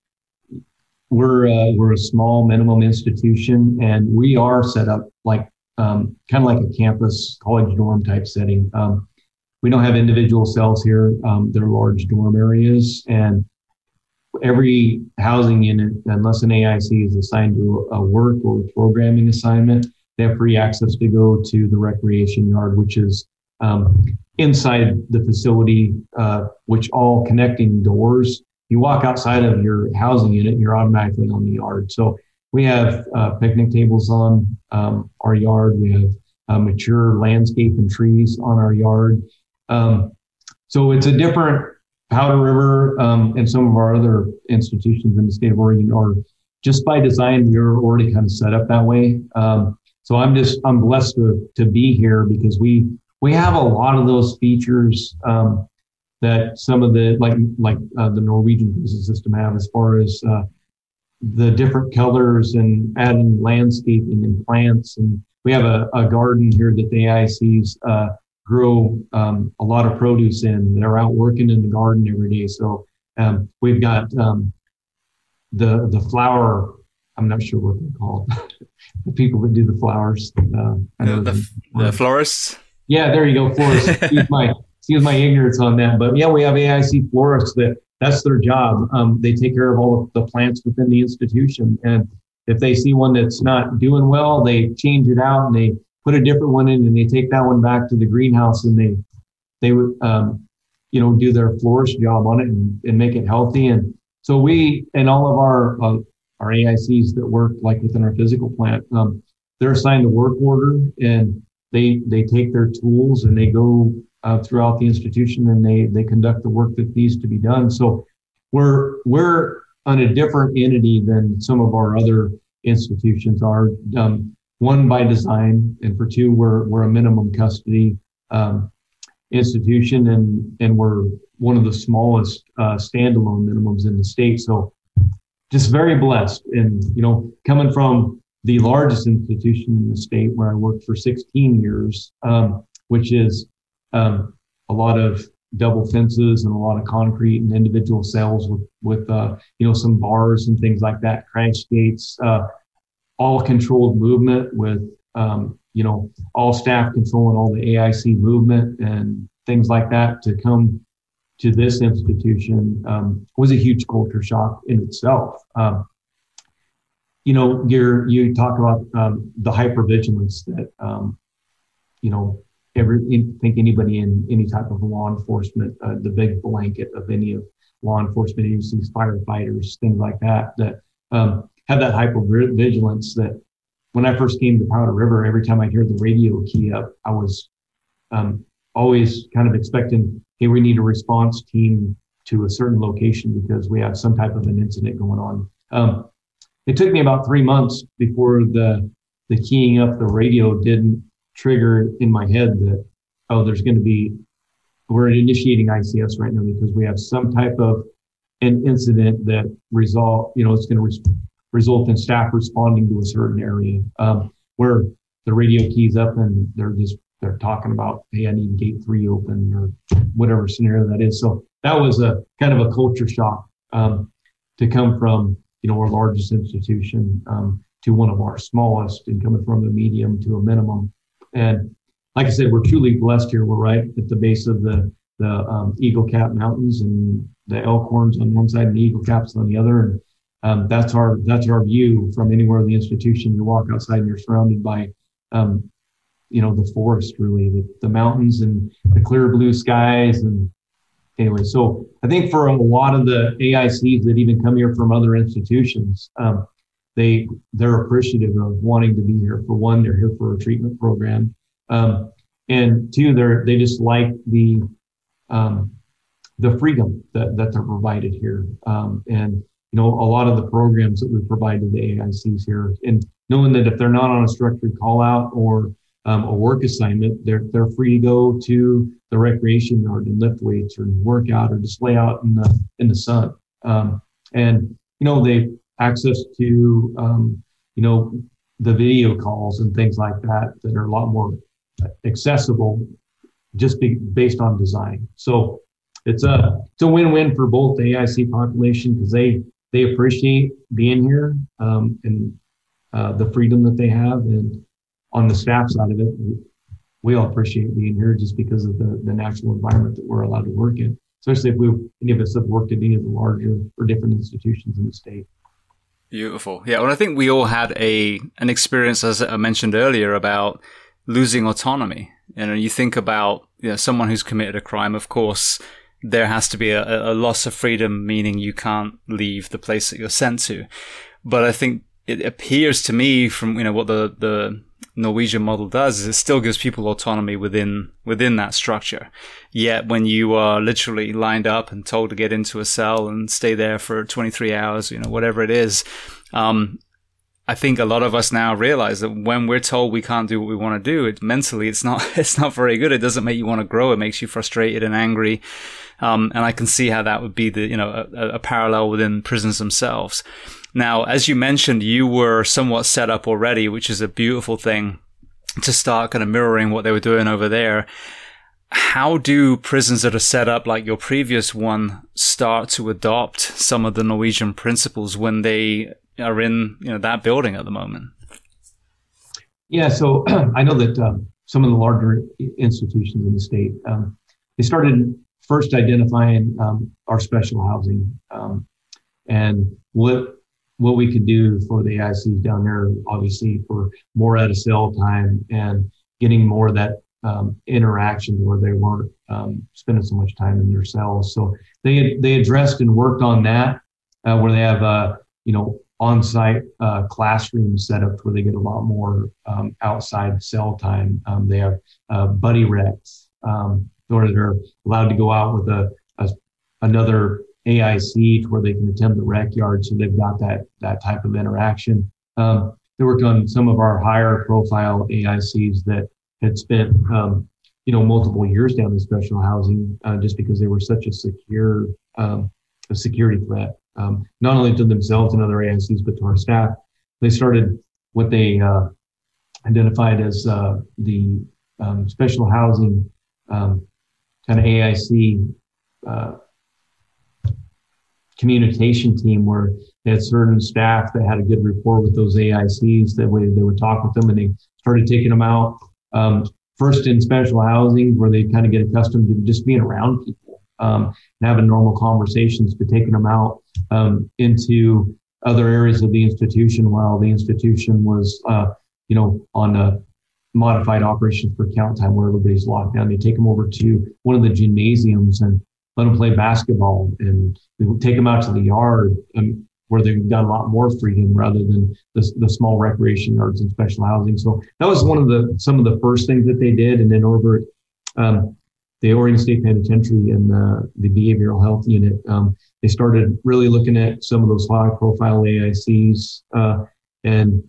We're uh, we're a small minimum institution, and we are set up like um, kind of like a campus college dorm type setting. Um, we don't have individual cells here; um, they're large dorm areas, and every housing unit, unless an A I C is assigned to a work or programming assignment, they have free access to go to the recreation yard, which is um, inside the facility, uh, which all connecting doors. You walk outside of your housing unit, you're automatically on the yard. So we have uh, picnic tables on um, our yard. We have uh, mature landscape and trees on our yard. Um, so it's a different Powder River um, and some of our other institutions in the state of Oregon are just by design, we're already kind of set up that way. Um, so I'm just, I'm blessed to, to be here, because we, we have a lot of those features um, that some of the, like like uh, the Norwegian prison system have, as far as uh, the different colors and adding landscaping and plants. And we have a, a garden here that the A I Cs uh, grow um, a lot of produce in. They're out working in the garden every day. So um, we've got um, the the flower, I'm not sure what they're called, the people that do the flowers. Uh, I know the, the, the florists? Yeah, there you go, florists. my Excuse my ignorance on that, but yeah, we have A I C florists that that's their job. Um, they take care of all the plants within the institution. And if they see one that's not doing well, they change it out and they put a different one in, and they take that one back to the greenhouse, and they, they would, um, you know, do their florist job on it and, and make it healthy. And so we, and all of our, uh, our A I Cs that work like within our physical plant, um, they're assigned a work order, and they, they take their tools and they go Uh, throughout the institution, and they they conduct the work that needs to be done. So we're we're on a different entity than some of our other institutions are. Um, one, by design, and for two, we're we're a minimum custody um, institution, and and we're one of the smallest uh, standalone minimums in the state. So just very blessed, and you know, coming from the largest institution in the state where I worked for sixteen years, um, which is Um, a lot of double fences and a lot of concrete and individual cells with, with uh, you know, some bars and things like that, crash gates, uh, all controlled movement with, um, you know, all staff controlling all the A I C movement and things like that. To come to this institution um, was a huge culture shock in itself. Um, you know, you're, you talk about um, the hypervigilance that, um, you know, every, I think anybody in any type of law enforcement, uh, the big blanket of any of law enforcement agencies, firefighters, things like that, that um, have that hypervigilance that when I first came to Powder River, every time I'd hear the radio key up, I was um, always kind of expecting, hey, we need a response team to a certain location because we have some type of an incident going on. Um, it took me about three months before the the keying up the radio didn't trigger in my head that, oh, there's going to be, we're initiating I C S right now because we have some type of an incident that result, you know, it's going to res- result in staff responding to a certain area um, where the radio keys up and they're just, they're talking about, hey, I need gate three open or whatever scenario that is. So that was a kind of a culture shock um, to come from, you know, our largest institution um, to one of our smallest and coming from a medium to a minimum. And like I said, we're truly blessed here. We're right at the base of the, the um, Eagle Cap Mountains and the Elkhorns on one side and the Eagle Caps on the other. And um, that's our, that's our view from anywhere in the institution. You walk outside and you're surrounded by, um, you know, the forest, really, the, the mountains and the clear blue skies. And anyway, so I think for a lot of the A I Cs that even come here from other institutions, um, they, they're appreciative of wanting to be here. For one, they're here for a treatment program. Um, and two, they're, they just like the, um, the freedom that, that they're provided here. Um, and, you know, a lot of the programs that we provide to the A I Cs here, and knowing that if they're not on a structured call out or um, a work assignment, they're, they're free to go to the recreation yard and lift weights or work out or just lay out in the, in the sun. Um, and, you know, they access to, um, you know, the video calls and things like that that are a lot more accessible just be, based on design. So it's a, it's a win-win for both the A I C population because they, they appreciate being here um, and uh, the freedom that they have. And on the staff side of it, we all appreciate being here just because of the, the natural environment that we're allowed to work in, especially if we, any of us have worked at any of the larger or different institutions in the state. Beautiful. Yeah. Well, I think we all had a an experience, as I mentioned earlier, about losing autonomy. You know, you think about, you know, someone who's committed a crime, of course, there has to be a, a loss of freedom, meaning you can't leave the place that you're sent to. But I think it appears to me from, you know, what the, the Norwegian model does is it still gives people autonomy within within that structure. Yet when you are literally lined up and told to get into a cell and stay there for twenty-three hours, you know, whatever it is, um, I think a lot of us now realize that when we're told we can't do what we want to do, it mentally it's not it's not very good. It doesn't make you want to grow. It makes you frustrated and angry. Um, and I can see how that would be the, you know, a, a parallel within prisons themselves. Now, as you mentioned, you were somewhat set up already, which is a beautiful thing to start kind of mirroring what they were doing over there. How do prisons that are set up like your previous one start to adopt some of the Norwegian principles when they are in, you know, that building at the moment? Yeah, so I know that um, some of the larger institutions in the state, um, they started first identifying um, our special housing um, and what what we could do for the A I Cs down there, obviously, for more out of cell time and getting more of that um, interaction where they weren't um, spending so much time in their cells. So they they addressed and worked on that, uh, where they have uh, you know, on-site uh, classroom setups where they get a lot more um, outside cell time. Um, they have uh, buddy recs, um, where they're allowed to go out with a, a another A I C where they can attend the rec yard, so they've got that that type of interaction. Um, they worked on some of our higher profile A I Cs that had spent um, you know multiple years down in special housing uh, just because they were such a secure um, a security threat, um, not only to themselves and other A I Cs but to our staff. They started what they uh, identified as uh, the um, special housing um, kind of A I C. Uh, communication team where they had certain staff that had a good rapport with those A I Cs that way they would talk with them and they started taking them out um, first in special housing where they kind of get accustomed to just being around people um, and having normal conversations, but taking them out um, into other areas of the institution while the institution was, uh, you know, on a modified operations for count time where everybody's locked down. They take them over to one of the gymnasiums and let them play basketball, and they take them out to the yard um, where they've got a lot more freedom rather than the, the small recreation yards and special housing. So that was one of the, some of the first things that they did. And then over at um, the Oregon State Penitentiary and the, the behavioral health unit, um, they started really looking at some of those high profile A I Cs uh, and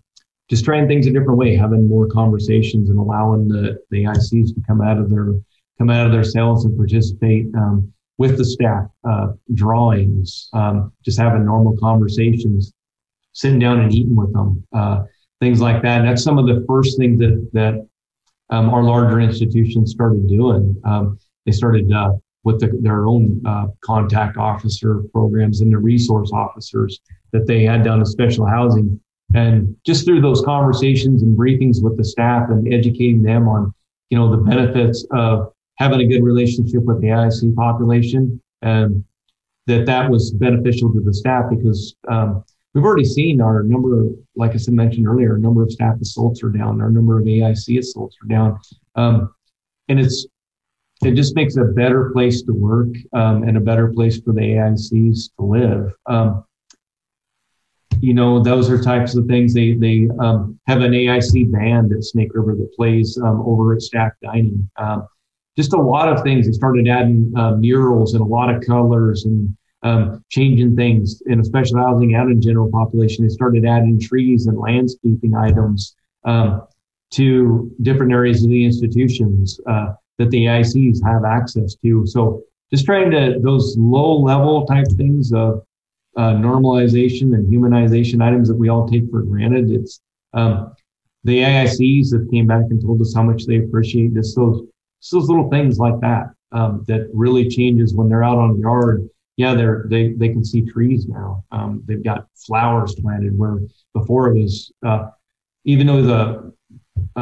just trying things a different way, having more conversations and allowing the, the A I Cs to come out of their, come out of their cells and participate um, with the staff, uh, drawings, um, just having normal conversations, sitting down and eating with them, uh, things like that. And that's some of the first things that, that um, our larger institutions started doing. Um, they started uh, with the, their own uh, contact officer programs and the resource officers that they had down to special housing. And just through those conversations and briefings with the staff and educating them on, you know, the benefits of having a good relationship with the A I C population, and that that was beneficial to the staff because um, we've already seen our number of, like I mentioned earlier, our number of staff assaults are down, our number of A I C assaults are down. Um, and it's it just makes a better place to work um, and a better place for the A I Cs to live. Um, You know, those are types of things. They they um, have an A I C band at Snake River that plays um, over at staff dining. Um, just a lot of things. They started adding uh, murals and a lot of colors and um, changing things in special housing out in general population. They started adding trees and landscaping items um, to different areas of the institutions uh, that the A I Cs have access to. So just trying to, those low level type things of Uh, normalization and humanization items that we all take for granted. It's um, the A I Cs that came back and told us how much they appreciate this. Those, those little things like that um, that really changes when they're out on the yard. Yeah, they're, they they can see trees now. Um, they've got flowers planted where before it was, uh, even though the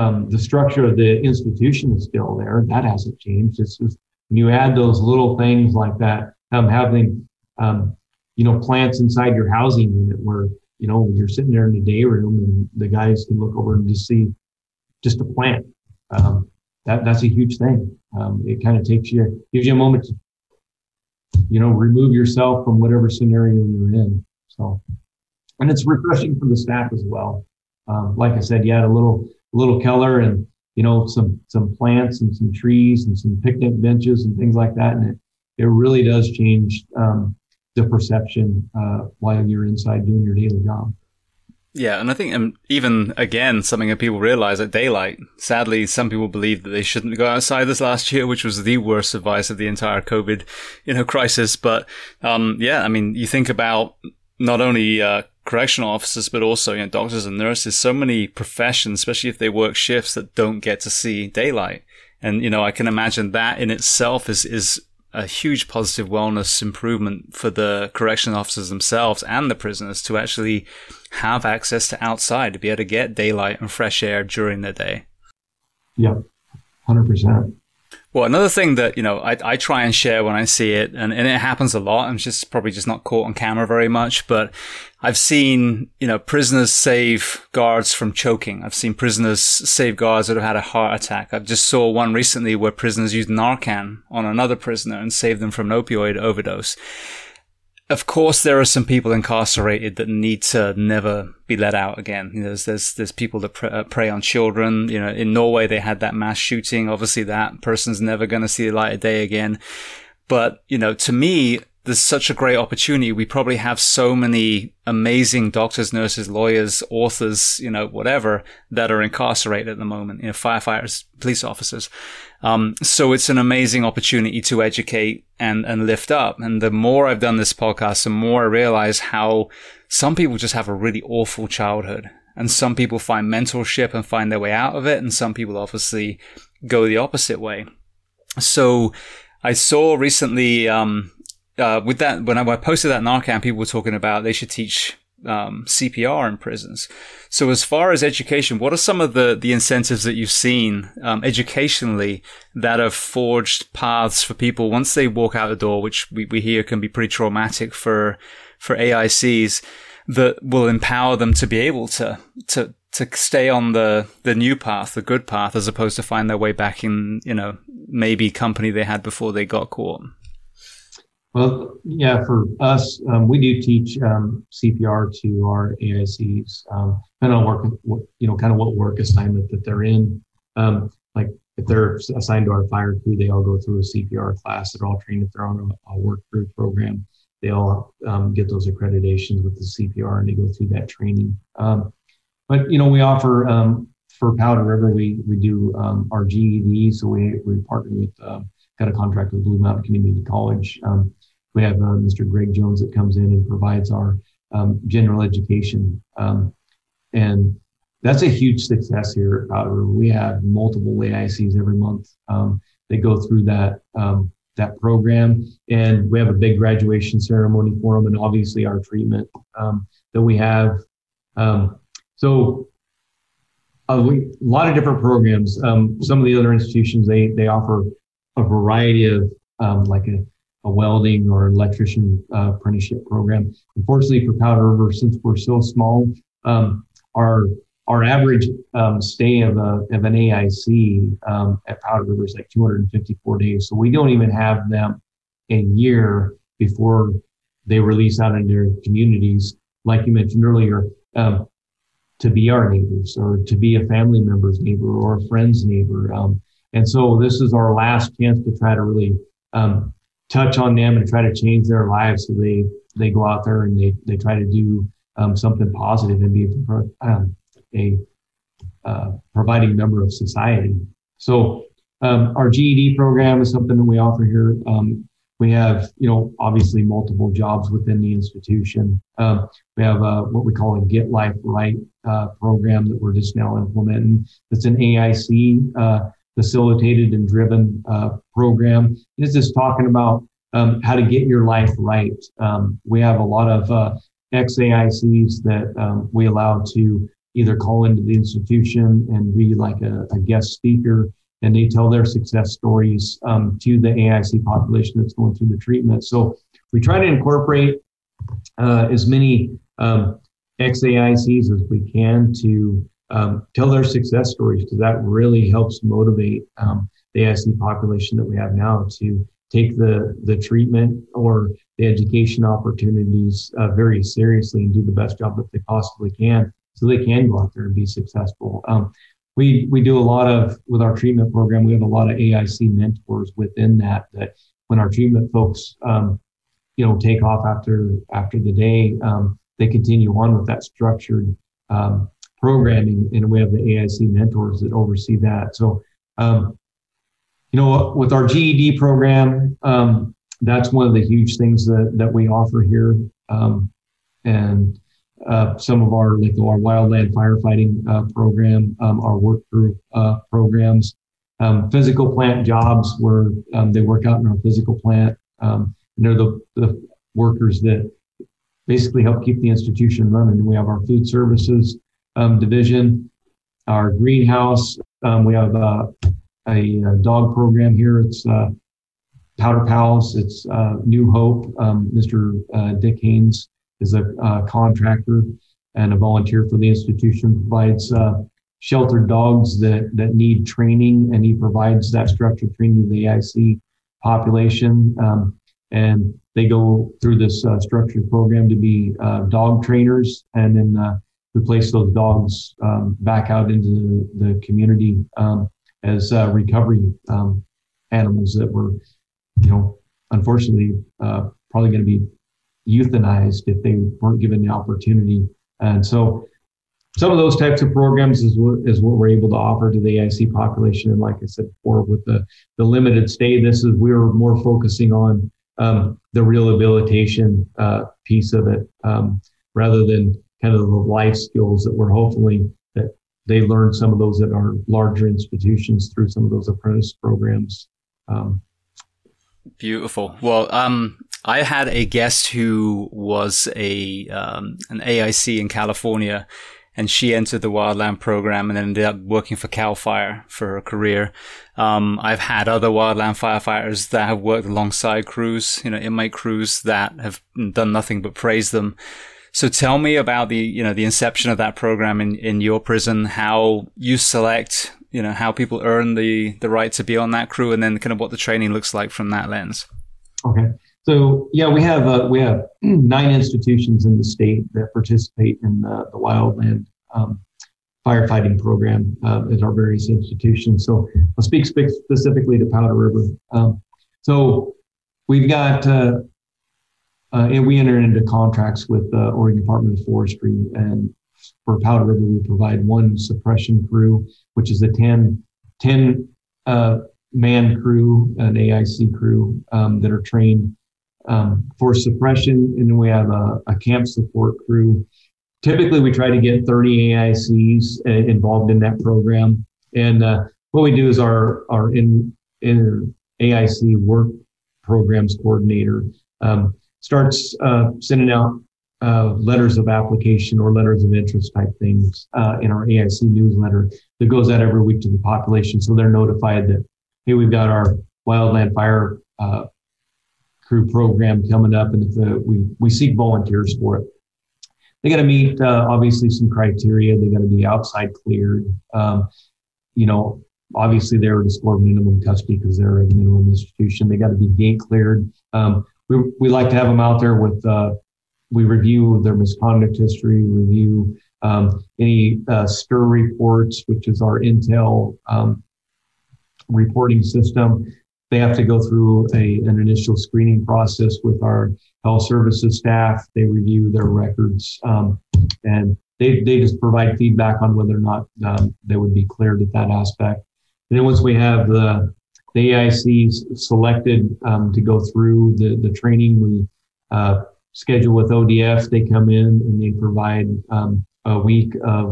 um, the structure of the institution is still there, that hasn't changed. It's just when you add those little things like that, um, having um, you know, plants inside your housing unit where, you know, you're sitting there in the day room and the guys can look over and just see just a plant. Um, that, that's a huge thing. Um, it kind of takes you, gives you a moment to, you know, remove yourself from whatever scenario you're in. So, and it's refreshing for the staff as well. Um, like I said, you had a little, little color and, you know, some, some plants and some trees and some picnic benches and things like that. And it, it really does change, um, the perception uh, while you're inside doing your daily job. Yeah, and I think um, even, again, something that people realize at daylight. Sadly, some people believe that they shouldn't go outside this last year, which was the worst advice of the entire COVID, you know, crisis. But, um, yeah, I mean, you think about not only uh, correctional officers, but also, you know, doctors and nurses, so many professions, especially if they work shifts, that don't get to see daylight. And, you know, I can imagine that in itself is is a huge positive wellness improvement for the correction officers themselves and the prisoners to actually have access to outside, to be able to get daylight and fresh air during the day. Yeah, one hundred percent. Well, another thing that, you know, I, I try and share when I see it, and, and it happens a lot, I'm just probably just not caught on camera very much, but I've seen, you know, prisoners save guards from choking. I've seen prisoners save guards that have had a heart attack. I just saw one recently where prisoners used Narcan on another prisoner and saved them from an opioid overdose. Of course, there are some people incarcerated that need to never be let out again. You know, there's, there's, there's people that pre- uh, prey on children. You know, in Norway, they had that mass shooting. Obviously, that person's never going to see the light of day again. But, you know, to me, there's such a great opportunity. We probably have so many amazing doctors, nurses, lawyers, authors, you know, whatever, that are incarcerated at the moment, you know, firefighters, police officers. Um, so it's an amazing opportunity to educate and, and lift up. And the more I've done this podcast, the more I realize how some people just have a really awful childhood. And some people find mentorship and find their way out of it. And some people obviously go the opposite way. So I saw recently, um, Uh, with that, when I, when I posted that Narcan, people were talking about they should teach um, C P R in prisons. So as far as education, what are some of the, the incentives that you've seen um, educationally that have forged paths for people once they walk out the door, which we, we hear can be pretty traumatic for, for A I Cs? that will empower them to be able to to to stay on the the new path, the good path, as opposed to find their way back in, you know, maybe company they had before they got caught. Well, yeah, for us, um, we do teach um, C P R to our A I Cs, um, depending on work, what, you know, kind of what work assignment that they're in. Um, like if they're assigned to our fire crew, they all go through a C P R class. They're all trained. If they're on a, a work crew program, they all um, get those accreditations with the C P R and they go through that training. Um, but, you know, we offer um, for Powder River, we we do um, our G E D. So we, we partner with, uh, got a contract with Blue Mountain Community College. Um, We have uh, Mister Greg Jones that comes in and provides our um, general education. Um, and that's a huge success here at Powder River. We have multiple A I Cs every month. Um, they go through that um, that program. And we have a big graduation ceremony for them and obviously our treatment um, that we have. Um, so a lot of different programs. Um, some of the other institutions, they they offer a variety of um, like a a welding or electrician uh, apprenticeship program. Unfortunately for Powder River, since we're so small, um, our our average um, stay of a of an A I C um, at Powder River is like two hundred fifty-four days. So we don't even have them a year before they release out in their communities, like you mentioned earlier, um, to be our neighbors or to be a family member's neighbor or a friend's neighbor. Um, and so this is our last chance to try to really um, touch on them and try to change their lives, so they they go out there and they they try to do um, something positive and be um, a uh, providing member of society. So um, our G E D program is something that we offer here. Um, we have, you know, obviously multiple jobs within the institution. Uh, we have uh, what we call a Get Life Right uh, program that we're just now implementing. It's an A I C uh facilitated and driven uh, program. It's just talking about um, how to get your life right. Um, we have a lot of uh, ex-A I Cs that um, we allow to either call into the institution and be like a, a guest speaker, and they tell their success stories um, to the A I C population that's going through the treatment. So we try to incorporate uh, as many um, ex-A I Cs as we can to Um, tell their success stories, because that really helps motivate um, the A I C population that we have now to take the, the treatment or the education opportunities uh, very seriously and do the best job that they possibly can, so they can go out there and be successful. Um, we we do a lot of, with our treatment program, we have a lot of A I C mentors within that, that when our treatment folks, um, you know, take off after, after the day, um, they continue on with that structured um programming, and we have the A I C mentors that oversee that. So, um, you know, with our G E D program, um, that's one of the huge things that, that we offer here. Um, and uh, some of our, like our wildland firefighting uh, program, um, our work group uh, programs, um, physical plant jobs where um, they work out in our physical plant. Um, and they're the, the workers that basically help keep the institution running. We have our food services Um, division, our greenhouse. Um, we have uh, a, a dog program here. It's uh, Powder Pals. It's uh, New Hope. Um, Mister Uh, Dick Haynes is a uh, contractor and a volunteer for the institution. Provides uh, sheltered dogs that that need training, and he provides that structured training to the A I C population. Um, and they go through this uh, structured program to be uh, dog trainers, and then. Uh, We place those dogs um, back out into the, the community um, as uh, recovery um, animals that were, you know, unfortunately uh, probably going to be euthanized if they weren't given the opportunity. And so some of those types of programs is what, is what we're able to offer to the A I C population. And like I said before, with the, the limited stay, this is we were more focusing on um, the rehabilitation uh, piece of it um, rather than kind of the life skills that we're hopefully that they learn some of those at our larger institutions through some of those apprentice programs. Um, Beautiful. Well, um, I had a guest who was a um, an A I C in California, and she entered the wildland program and ended up working for Cal Fire for her career. Um, I've had other wildland firefighters that have worked alongside crews, you know, inmate crews that have done nothing but praise them. So tell me about the, you know, the inception of that program in, in your prison, how you select, you know, how people earn the, the right to be on that crew, and then kind of what the training looks like from that lens. Okay. So, yeah, we have uh, we have nine institutions in the state that participate in the, the wildland um, firefighting program uh, as our various institutions. So I'll speak spe- specifically to Powder River. Um, so we've got, uh, uh, and we enter into contracts with the uh, Oregon Department of Forestry. And for Powder River, we provide one suppression crew, which is a ten, ten uh, man crew, an A I C crew um, that are trained Um, for suppression, and then we have a, a camp support crew. Typically, we try to get thirty A I Cs uh, involved in that program. And uh, what we do is our our in, in A I C work programs coordinator um, starts uh, sending out uh, letters of application or letters of interest type things uh, in our A I C newsletter that goes out every week to the population, so they're notified that, hey, we've got our wildland fire Uh, crew program coming up, and if the, we we seek volunteers for it. They got to meet uh, obviously some criteria. They got to be outside cleared. Um, you know, obviously they were to score minimum custody because they're a minimum institution. They got to be gate cleared. Um, we we like to have them out there with. Uh, we review their misconduct history. Review um, any uh, STIR reports, which is our intel um, reporting system. They have to go through a, an initial screening process with our health services staff. They review their records, um, and they they just provide feedback on whether or not um, they would be cleared at that aspect. And then once we have the, the A I Cs selected um, to go through the, the training, we uh, schedule with O D F. They come in and they provide um, a week of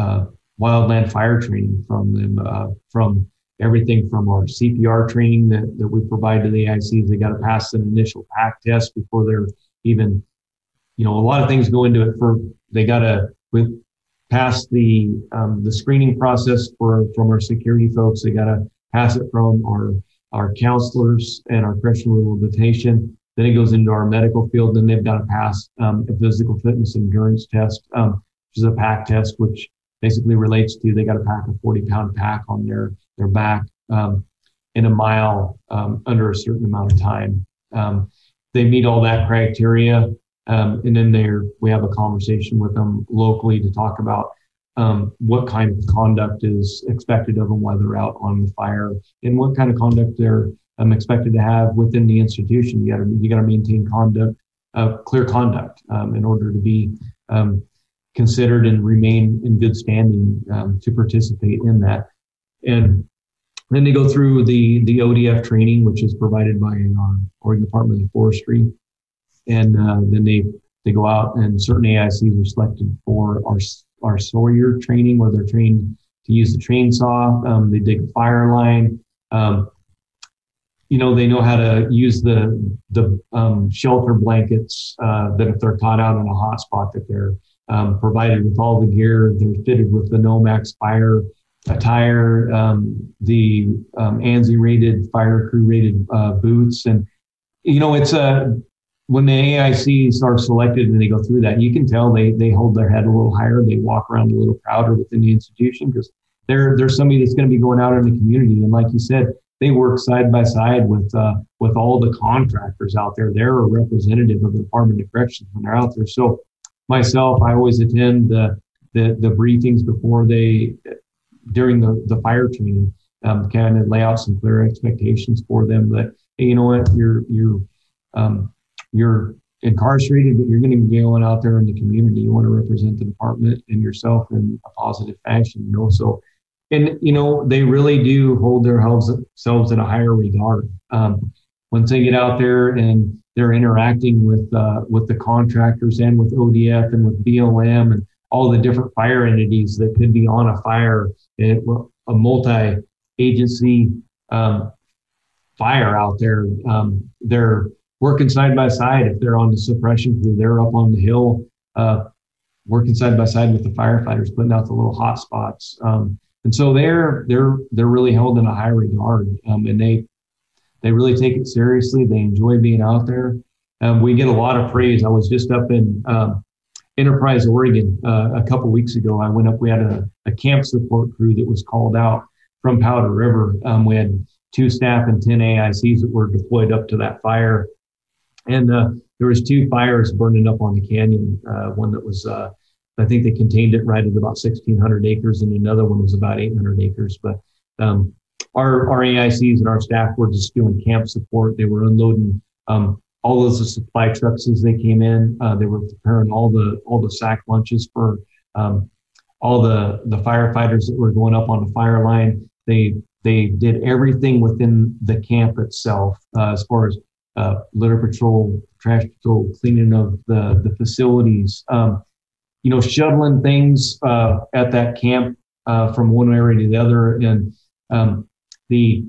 uh, wildland fire training from them, uh, from everything from our C P R training that, that we provide to the A I Cs. They got to pass an initial PAC test before they're even, you know, a lot of things go into it. For they got to with pass the um, the screening process for from our security folks. They got to pass it from our our counselors and our correctional rehabilitation. Then it goes into our medical field. Then they've got to pass um, a physical fitness endurance test, um, which is a PAC test, which basically relates to they got to pack a forty pound pack on their their back um, in a mile um, under a certain amount of time. Um, they meet all that criteria, um, and then they're, we have a conversation with them locally to talk about um, what kind of conduct is expected of them while they're out on the fire, and what kind of conduct they're um, expected to have within the institution. You got to you got to maintain conduct, uh, clear conduct, um, in order to be um, considered and remain in good standing um, to participate in that. And then they go through the, the O D F training, which is provided by our Oregon Department of Forestry. And uh, then they, they go out, and certain A I Cs are selected for our, our sawyer training, where they're trained to use the chainsaw. Um, they dig a fire line. Um, you know, they know how to use the, the um, shelter blankets uh, that if they're caught out in a hot spot, that they're um, provided with all the gear. They're fitted with the Nomax fire attire, um, the um, A N S I rated, fire crew rated uh, boots. And, you know, it's uh, when the A I Cs are selected and they go through that, you can tell they they hold their head a little higher. They walk around a little prouder within the institution, because they're, they're somebody that's going to be going out in the community. And like you said, they work side by side with uh, with all the contractors out there. They're a representative of the Department of Corrections when they're out there. So myself, I always attend the the, the briefings before they... during the, the fire training, um, kind of lay out some clear expectations for them that, hey, you know what, you're, you're, um, you're incarcerated, but you're going to be going out there in the community. You want to represent the department and yourself in a positive fashion, you know? So, and, you know, they really do hold their themselves in a higher regard. Um, once they get out there and they're interacting with, uh, with the contractors and with O D F and with B L M and all the different fire entities that could be on a fire, it, a multi-agency um, fire out there. Um, they're working side by side. If they're on the suppression crew, they're up on the hill, uh, working side by side with the firefighters, putting out the little hot spots. Um, and so they're they're they're really held in a high regard, um, and they they really take it seriously. They enjoy being out there. Um, we get a lot of praise. I was just up in um, Enterprise, Oregon, uh, a couple weeks ago. I went up. We had a, a camp support crew that was called out from Powder River. Um, we had two staff and ten A I Cs that were deployed up to that fire, and uh, there was two fires burning up on the canyon. Uh, one that was, uh, I think, they contained it right at about sixteen hundred acres, and another one was about eight hundred acres. But um, our our A I Cs and our staff were just doing camp support. They were unloading Um, all those supply trucks as they came in. Uh, they were preparing all the all the sack lunches for um, all the, the firefighters that were going up on the fire line. They they did everything within the camp itself, uh, as far as uh, litter patrol, trash patrol, cleaning of the, the facilities, um, you know, shoveling things uh, at that camp uh, from one area to the other. And um, the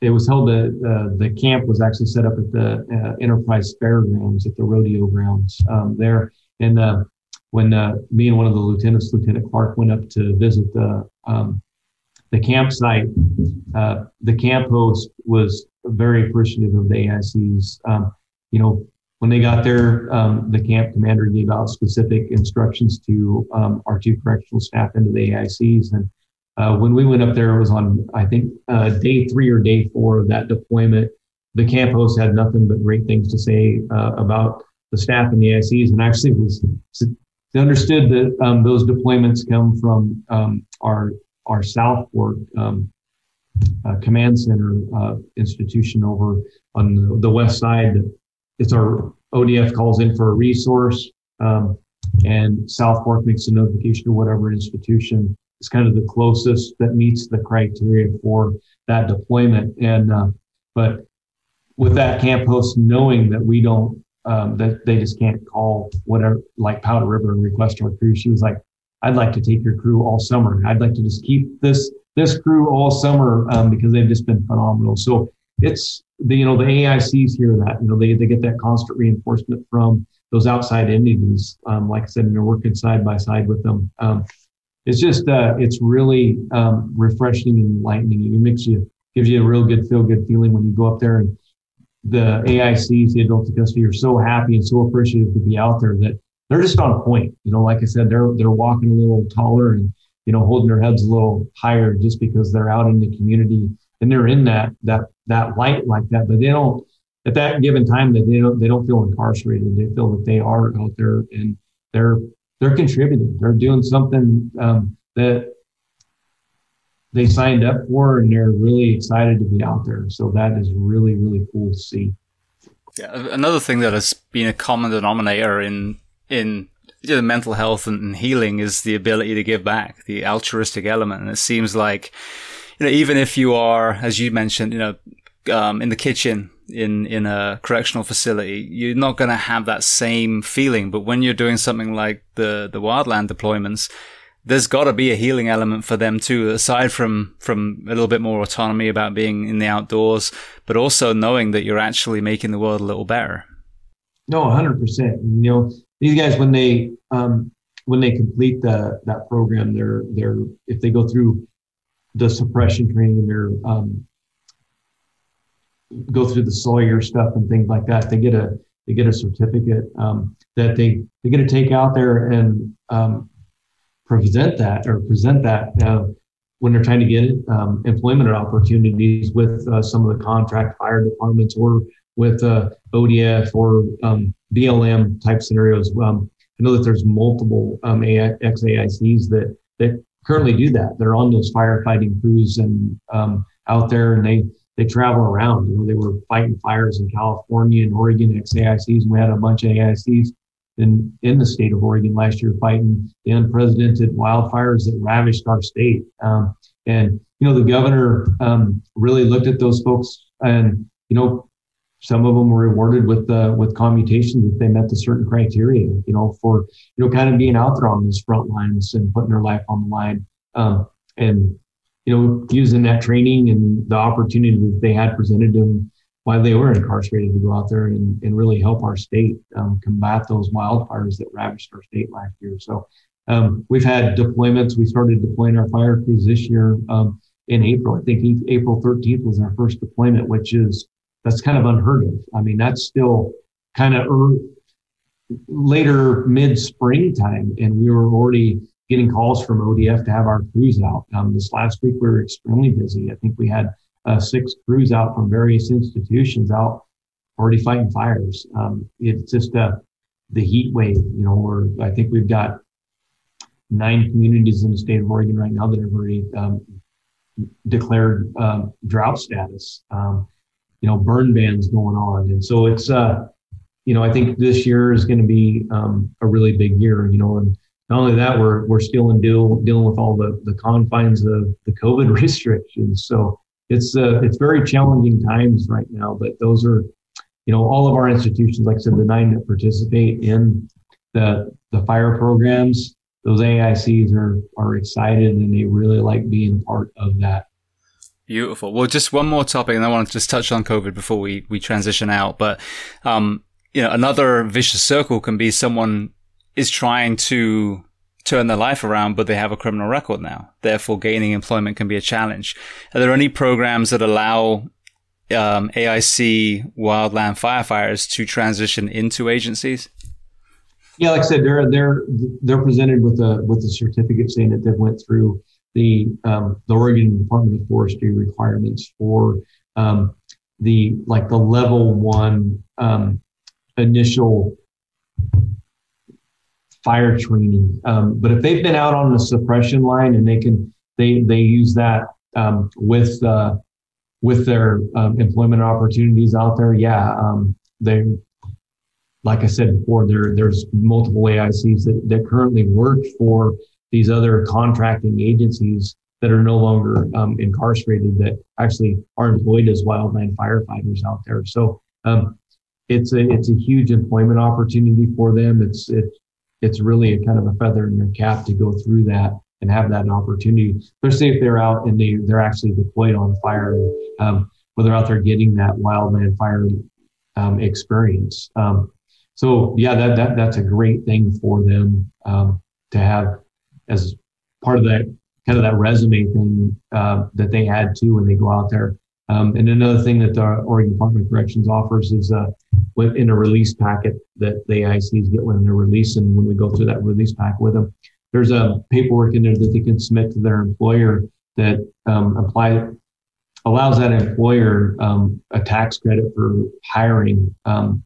It was held, uh, uh, the camp was actually set up at the uh, Enterprise Fairgrounds, at the rodeo grounds um, there. And uh, when uh, me and one of the lieutenants, Lieutenant Clark, went up to visit the um, the campsite, uh, the camp host was very appreciative of the A I Cs. Um, you know, when they got there, um, the camp commander gave out specific instructions to um, our two correctional staff and to the A I Cs. And Uh, when we went up there, it was on, I think, uh, day three or day four of that deployment. The camp host had nothing but great things to say uh, about the staff and the A I Cs, and actually was understood that um, those deployments come from um, our our South Fork um, uh, Command Center uh, institution over on the, the west side. It's our O D F calls in for a resource, um, and South Fork makes a notification to whatever institution. It's kind of the closest that meets the criteria for that deployment. And, uh, but with that camp host knowing that we don't, um, that they just can't call whatever, like Powder River, and request our crew, she was like, I'd like to take your crew all summer. I'd like to just keep this, this crew all summer, um, because they've just been phenomenal. So it's the, you know, the A I Cs hear that, you know, they, they get that constant reinforcement from those outside entities. Um, like I said, and they're working side by side with them. Um, It's just, uh, it's really um, refreshing and enlightening. It makes you, gives you a real good feel good feeling when you go up there, and the A I Cs, the adults in custody, are so happy and so appreciative to be out there that they're just on point. You know, like I said, they're they're walking a little taller and, you know, holding their heads a little higher just because they're out in the community and they're in that that that light like that. But they don't, at that given time, that they don't they don't feel incarcerated. They feel that they are out there and they're. They're contributing. They're doing something um, that they signed up for, and they're really excited to be out there. So that is really, really cool to see. Yeah, another thing that has been a common denominator in in you know, mental health and healing is the ability to give back, the altruistic element. And it seems like, you know, even if you are, as you mentioned, you know, um, in the kitchen. in in a correctional facility, you're not going to have that same feeling. But when you're doing something like the the wildland deployments, there's got to be a healing element for them too, aside from from a little bit more autonomy about being in the outdoors, but also knowing that you're actually making the world a little better. No, one hundred percent. You know, these guys, when they um when they complete the that program, they're they're if they go through the suppression training and they're um go through the Sawyer stuff and things like that, they get a they get a certificate um, that they, they get to take out there and um, present that or present that uh, when they're trying to get um, employment opportunities with uh, some of the contract fire departments or with uh, O D F or um, B L M type scenarios. Um, I know that there's multiple um, ex-A I Cs that, that currently do that. They're on those firefighting crews and um, out there, and they They travel around. You know, they were fighting fires in California and Oregon, ex-A I Cs, and we had a bunch of A I Cs in, in the state of Oregon last year fighting the unprecedented wildfires that ravished our state. Um, and, you know, the governor um, really looked at those folks, and, you know, some of them were rewarded with uh, with commutations if they met the certain criteria, you know, for, you know, kind of being out there on those front lines and putting their life on the line. Um, and, you know, using that training and the opportunity that they had presented them while they were incarcerated to go out there and, and really help our state um, combat those wildfires that ravaged our state last year. So um, we've had deployments. We started deploying our fire crews this year um, in April. I think April thirteenth was our first deployment, which is That's kind of unheard of. I mean, that's still kind of early, later mid-spring time, and we were already getting calls from O D F to have our crews out. Um, this last week, we were extremely busy. I think we had uh, six crews out from various institutions out already fighting fires. Um, it's just uh, the heat wave. You know, we're, I think we've got nine communities in the state of Oregon right now that have already um, declared uh, drought status. Um, you know, burn bans going on. And so it's, uh, you know, I think this year is going to be um, a really big year, you know, and not only that, we're we're still in deal, dealing with all the, the confines of the COVID restrictions. So it's uh, it's very challenging times right now, but those are, you know, all of our institutions, like I said, the nine that participate in the the fire programs, those A I Cs are are excited and they really like being a part of that. Beautiful. Well, just one more topic, and I want to just touch on COVID before we, we transition out. But, um, you know, another vicious circle can be someone is trying to turn their life around, but they have a criminal record now. Therefore, gaining employment can be a challenge. Are there any programs that allow um, A I C wildland firefighters to transition into agencies? Yeah, like I said, they're they're they're presented with a with a certificate saying that they went through the um, the Oregon Department of Forestry requirements for um, the like the level one um, initial fire training. Um, but if they've been out on the suppression line and they can they they use that um, with uh, with their um, employment opportunities out there, yeah, um, they like I said before, there there's multiple A I Cs that, that currently work for these other contracting agencies that are no longer um, incarcerated that actually are employed as wildland firefighters out there. So um, it's a it's a huge employment opportunity for them. It's it, it's really a kind of a feather in their cap to go through that and have that opportunity, especially if they're out and they, they're actually deployed on fire, um, where they're out there getting that wildland fire um, experience. Um, so yeah, that that that's a great thing for them um, to have as part of that kind of that resume thing uh, that they had too when they go out there. Um, and another thing that the Oregon Department of Corrections offers is uh, in a release packet that the A I Cs get when they're released. And when we go through that release pack with them, there's a paperwork in there that they can submit to their employer that um, apply allows that employer um, a tax credit for hiring um,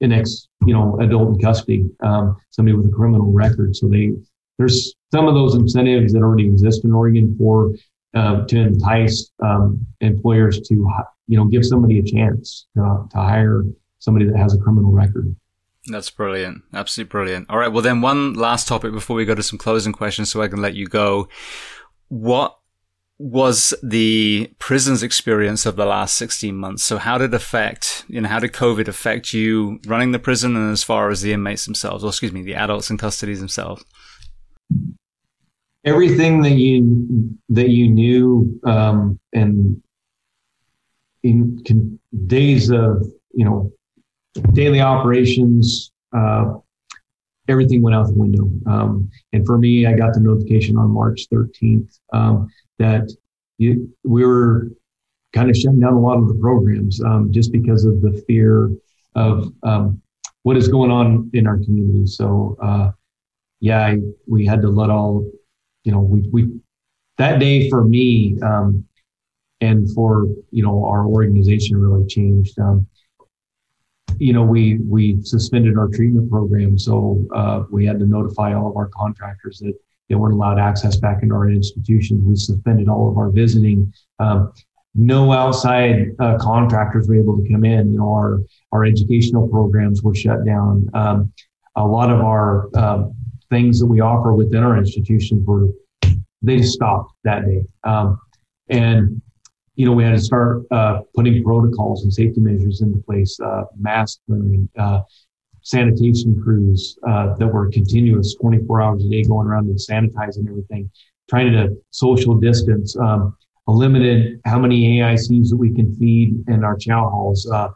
an ex, you know, adult in custody, um, somebody with a criminal record. So they there's some of those incentives that already exist in Oregon for uh, to entice um, employers to, you know, give somebody a chance to, to hire somebody that has a criminal record. That's brilliant. Absolutely brilliant. All right. Well, then one last topic before we go to some closing questions so I can let you go. What was the prison's experience of the last sixteen months? So how did it affect, you know, how did COVID affect you running the prison and as far as the inmates themselves, or excuse me, the adults in custody themselves? Everything that you that you knew um, and in con- days of, you know, daily operations, uh, everything went out the window. Um, and for me, I got the notification on March thirteenth um, that you, we were kind of shutting down a lot of the programs um, just because of the fear of um, what is going on in our community. So, uh, yeah, I, we had to let all, you know, we, we that day for me um, and for, you know, our organization really changed. Um, you know, we, we suspended our treatment program. So uh, we had to notify all of our contractors that they weren't allowed access back into our institutions. We suspended all of our visiting. Um, no outside uh, contractors were able to come in. You know, our, our educational programs were shut down. Um, a lot of our uh, things that we offer within our institutions were, they just stopped that day. Um, and, you know, we had to start uh, putting protocols and safety measures into place, uh, mask wearing, uh, sanitation crews uh, that were continuous twenty-four hours a day going around and sanitizing everything, trying to social distance, um, limited how many A I Cs that we can feed in our chow halls. Uh,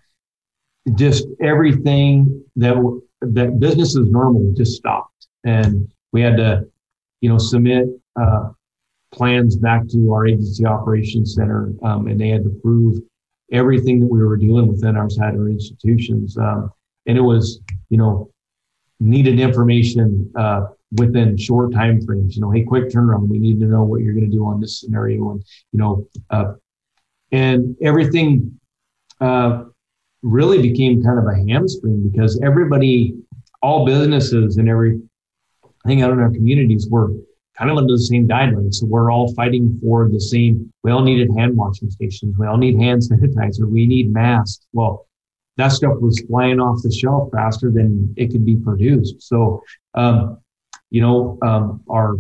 just everything that, w- that business as normal just stopped. And we had to, you know, submit uh, plans back to our agency operations center, um, and they had to prove everything that we were doing within our side of our institutions. Um, and it was, you know, needed information uh, within short time frames. You know, hey, quick turnaround. We need to know what you're going to do on this scenario. And, you know, uh, and everything uh, really became kind of a hamstring because everybody, all businesses and everything out in our communities were kind of under the same guidelines. So we're all fighting for the same. We all needed hand washing stations. We all need hand sanitizer. We need masks. Well, that stuff was flying off the shelf faster than it could be produced. So, um, you know, um, our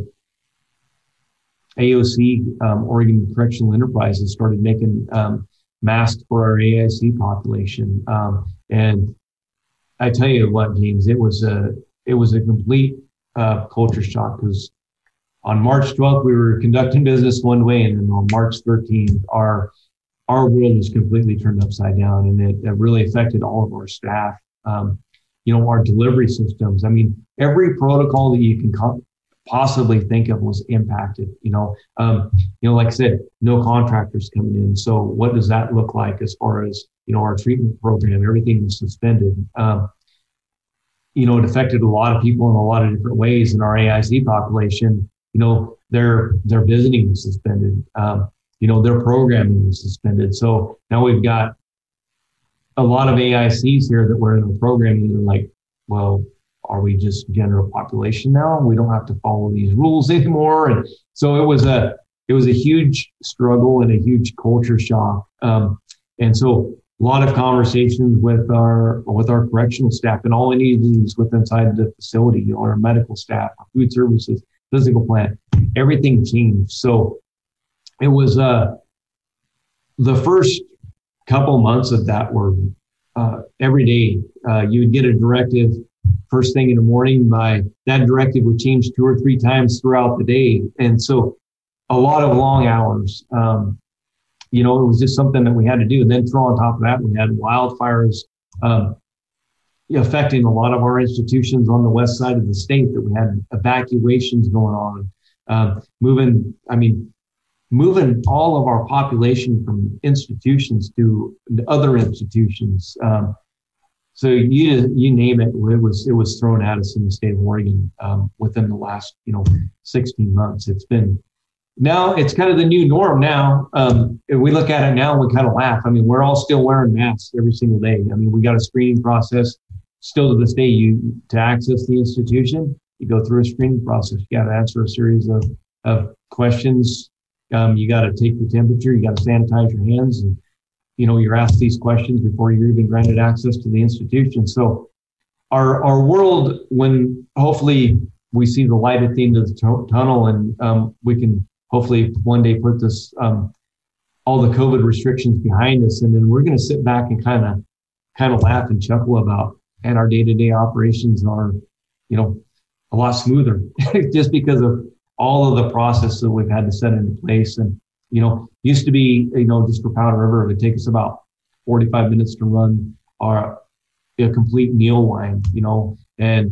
A O C, um, Oregon Correctional Enterprises, started making um, masks for our A I C population. Um, and I tell you what, James, it was a it was a complete uh, culture shock because on March twelfth, we were conducting business one way, and then on March thirteenth, our Our world was completely turned upside down, and it, it really affected all of our staff. Um, you know, our delivery systems. I mean, every protocol that you can co- possibly think of was impacted. You know, um, you know, like I said, no contractors coming in. So, what does that look like as far as you know our treatment program? Everything was suspended. Um, you know, it affected a lot of people in a lot of different ways. In our A I C population, you know, their their visiting was suspended. Um, You know, their programming was suspended. So now we've got a lot of A I Cs here that were in a program and they're like, well, are we just general population now? We don't have to follow these rules anymore. And so it was a it was a huge struggle and a huge culture shock. Um, and so a lot of conversations with our with our correctional staff and all entities within inside the facility, you know, our medical staff, our food services, physical plant, everything changed. So it was uh, the first couple months of that were uh, every day uh, you would get a directive first thing in the morning. By that directive would change two or three times throughout the day, and so a lot of long hours. Um, you know, it was just something that we had to do. And then throw on top of that, we had wildfires um, affecting a lot of our institutions on the west side of the state. That we had evacuations going on, uh, moving. I mean. moving all of our population from institutions to other institutions. Um, so you you name it, it was it was thrown at us in the state of Oregon um, within the last, you know, sixteen months. It's been, now it's kind of the new norm now. Um, if we look at it now, we kind of laugh. I mean, we're all still wearing masks every single day. I mean, we got a screening process still to this day. You, to access the institution, you go through a screening process. You got to answer a series of, of questions. Um, you got to take the temperature. You got to sanitize your hands, and you know you're asked these questions before you're even granted access to the institution. So, our our world, when hopefully we see the light at the end of the t- tunnel, and um, we can hopefully one day put this um, all the COVID restrictions behind us, and then we're going to sit back and kind of kind of laugh and chuckle about, and our day to day operations are, you know, a lot smoother just because of all of the process that we've had to set into place. And, you know, used to be, you know, just for Powder River, it would take us about forty-five minutes to run our a complete meal line, you know, and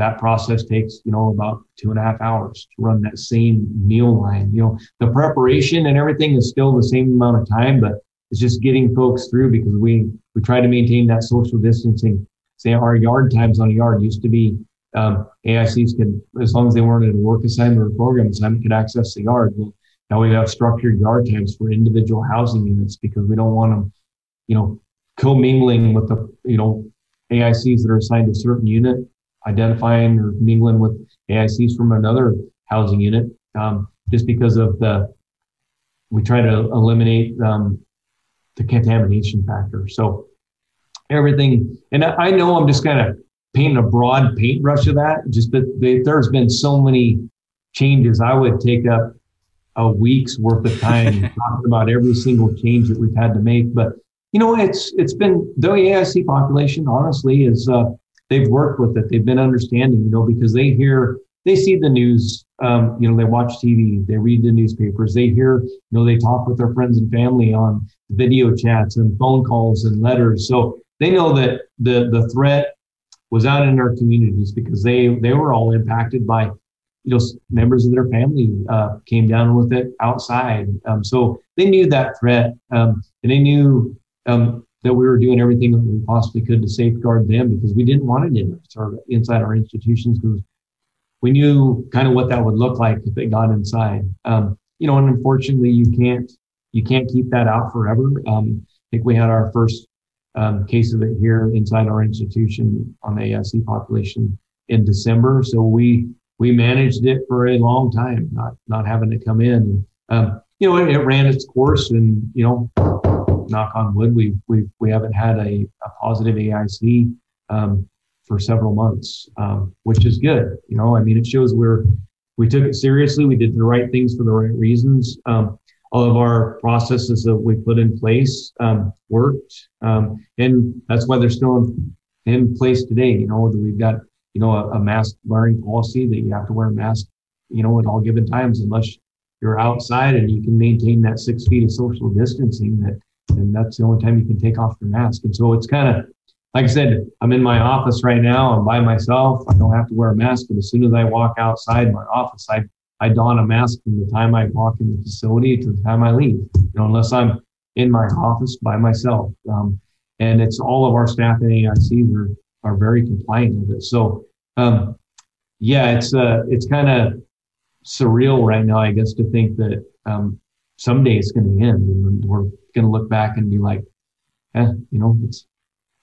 that process takes, you know, about two and a half hours to run that same meal line. You know, the preparation and everything is still the same amount of time, but it's just getting folks through because we, we try to maintain that social distancing. Say our yard times on a yard used to be, Um, A I Cs could, as long as they weren't in a work assignment or program assignment, could access the yard. Well, now we have structured yard times for individual housing units because we don't want them, you know, co-mingling with the, you know, A I Cs that are assigned to a certain unit, identifying or mingling with A I Cs from another housing unit. Um, just because of the, we try to eliminate um, the contamination factor. So everything, and I, I know I'm just kind of painting a broad paintbrush of that, just that they, there's been so many changes. I would take up a week's worth of time talking about every single change that we've had to make. But, you know, it's it's been, the A I C population, honestly, is uh, they've worked with it. They've been understanding, you know, because they hear, they see the news, um, you know, they watch T V, they read the newspapers, they hear, you know, they talk with their friends and family on video chats and phone calls and letters. So they know that the the threat was out in our communities because they, they were all impacted by, you know, members of their family uh, came down with it outside. Um, so they knew that threat um, and they knew um, that we were doing everything that we possibly could to safeguard them, because we didn't want it in our, inside our institutions, because we knew kind of what that would look like if they got inside. Um, you know, and unfortunately, you can't you can't keep that out forever. Um, I think we had our first um, case of it here inside our institution on the A I C population in December. So we we managed it for a long time, not not having to come in. Um, you know, it, it ran its course, and you know, knock on wood, we we we haven't had a, a positive A I C um, for several months, um, which is good. You know, I mean, it shows we're we took it seriously. We did the right things for the right reasons. Um, all of our processes that we put in place um, worked, um, and that's why they're still in, in place today. You know, we've got you know a, a mask wearing policy that you have to wear a mask, you know, at all given times unless you're outside and you can maintain that six feet of social distancing, that, and that's the only time you can take off your mask. And so it's kind of, like I said, I'm in my office right now. I'm by myself. I don't have to wear a mask, but as soon as I walk outside my office, I, I don a mask from the time I walk in the facility to the time I leave, you know, unless I'm in my office by myself. Um, and it's all of our staff in A I C are, are very compliant with it. So, um, yeah, it's uh, it's kind of surreal right now, I guess, to think that um, someday it's going to end and we're going to look back and be like, eh, you know, it's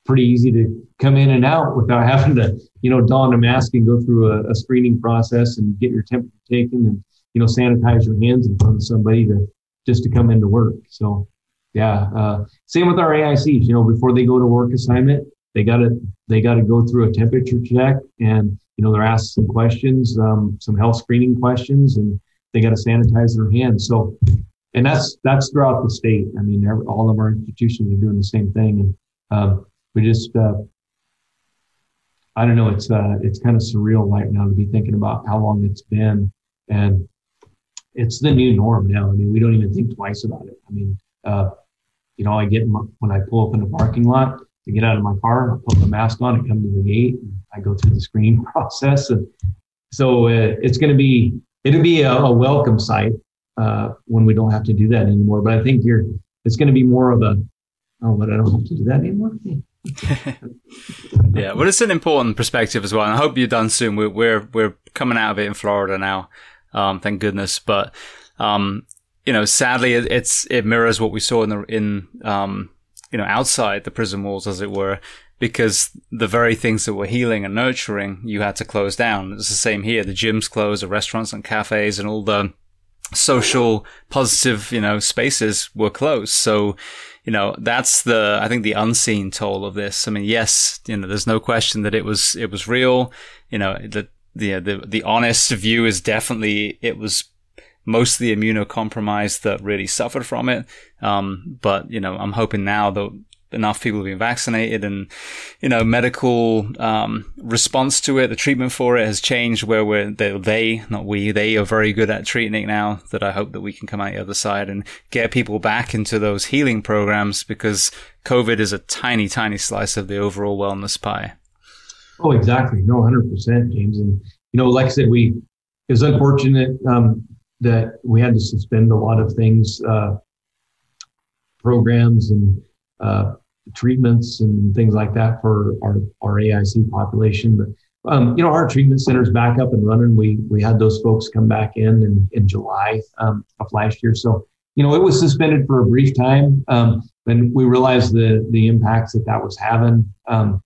pretty easy to come in and out without having to, you know, don a mask and go through a, a screening process and get your temperature taken and, you know, sanitize your hands in front of somebody to just to come into work. So, yeah, uh, same with our A I Cs. You know, before they go to work assignment, they gotta they gotta go through a temperature check, and you know, they're asked some questions, um, some health screening questions, and they got to sanitize their hands. So, and that's that's throughout the state. I mean, every, all of our institutions are doing the same thing, and um, we just, uh, I don't know, it's uh, it's kind of surreal right now to be thinking about how long it's been, and it's the new norm now. I mean, we don't even think twice about it. I mean, uh, you know, I get my, when I pull up in the parking lot, I get out of my car, I put my mask on, I come to the gate, and I go through the screening process. And so uh, it's going to be, it'll be a, a welcome sight uh, when we don't have to do that anymore. But I think you're, it's going to be more of a, oh, but I don't have to do that anymore. Yeah. Well, it's an important perspective as well. And I hope you're done soon. We're, we're, we're coming out of it in Florida now. Um, thank goodness. But, um, you know, sadly it, it's, it mirrors what we saw in the, in, um, you know, outside the prison walls, as it were, because the very things that were healing and nurturing, you had to close down. It's the same here. The gyms closed, the restaurants and cafes and all the social positive, you know, spaces were closed. So, you know, that's the, I think, the unseen toll of this. I mean, yes, you know, there's no question that it was, it was real. You know, the, the, the, the honest view is definitely it was mostly immunocompromised that really suffered from it. Um, but, you know, I'm hoping now that enough people have been vaccinated and, you know, medical um, response to it, the treatment for it has changed where we're, they, they, not we, they are very good at treating it now, that I hope that we can come out the other side and get people back into those healing programs, because COVID is a tiny, tiny slice of the overall wellness pie. Oh, exactly. No, one hundred percent, James. And, you know, like I said, we, it was unfortunate, um, that we had to suspend a lot of things, uh, programs and uh, treatments and things like that for our, our A I C population. But, um, you know, our treatment center's back up and running. We we had those folks come back in in, in July um, of last year. So, you know, it was suspended for a brief time. Um, and we realized the the impacts that that was having, um,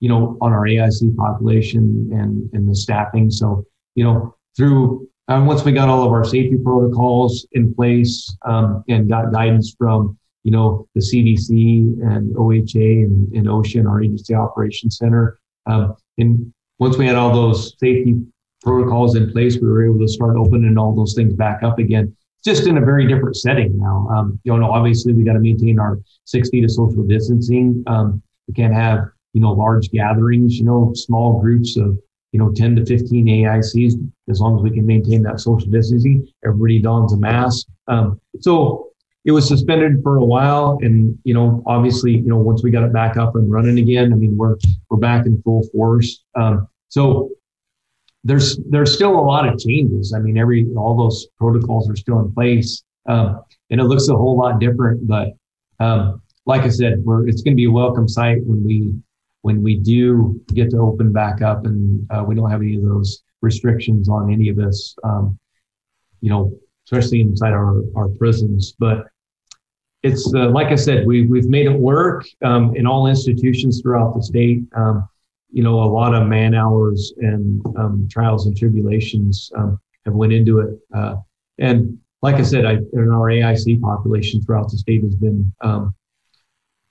you know, on our A I C population and, and the staffing. So, you know, through... And once we got all of our safety protocols in place um, and got guidance from, you know, the C D C and O H A and, and OSHA and our Agency Operations Center. Um, and once we had all those safety protocols in place, we were able to start opening all those things back up again, just in a very different setting now. Um, you know, obviously we got to maintain our six feet of social distancing. Um, we can't have, you know, large gatherings, you know, small groups of, you know, ten to fifteen A I Cs, as long as we can maintain that social distancing. Everybody dons a mask. Um, so it was suspended for a while. And, you know, obviously, you know, once we got it back up and running again, I mean, we're, we're back in full force. Um, so there's, there's still a lot of changes. I mean, every, all those protocols are still in place. Um, and it looks a whole lot different, but, um, like I said, we're, it's going to be a welcome sight when we when we do get to open back up, and uh, we don't have any of those restrictions on any of us, um, you know, especially inside our, our prisons. But it's uh, like I said, we, we've made it work um, in all institutions throughout the state. Um, you know, a lot of man hours and um, trials and tribulations um, have went into it. Uh, and like I said, I, in our A I C population throughout the state has been, um,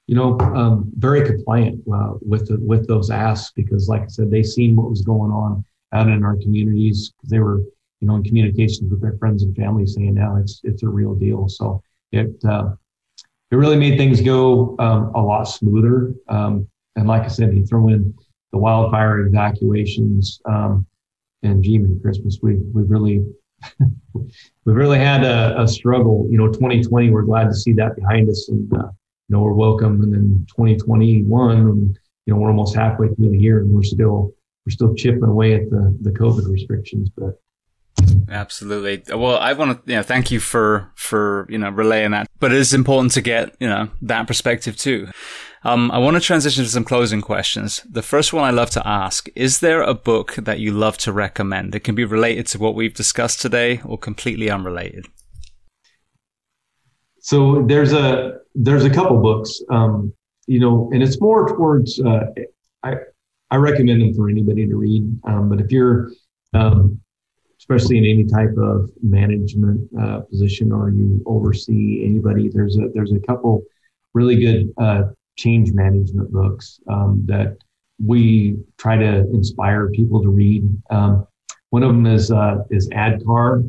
you know, um, very compliant uh, with the, with those asks, because like I said, they seen what was going on out in our communities. They were, you know, in communications with their friends and family saying, now it's, it's a real deal. So it, uh, it really made things go um, a lot smoother. Um, and like I said, you throw in the wildfire evacuations um, and gee, man, Christmas, we we really, we've really had a, a struggle. You know, twenty twenty, we're glad to see that behind us, and, uh, you know, we're welcome. And then twenty twenty-one, and, you know, we're almost halfway through the year, and we're still, we're still chipping away at the, the COVID restrictions, but. Absolutely. Well, I want to, you know, thank you for, for, you know, relaying that, but it is important to get, you know, that perspective too. Um, I want to transition to some closing questions. The first one I love to ask, is there a book that you love to recommend that can be related to what we've discussed today or completely unrelated? So there's a, there's a couple books, um, you know, and it's more towards, uh, I, I recommend them for anybody to read. Um, but if you're, um, especially in any type of management uh, position, or you oversee anybody, there's a there's a couple really good uh, change management books um, that we try to inspire people to read. Um, one of them is uh, is ADKAR,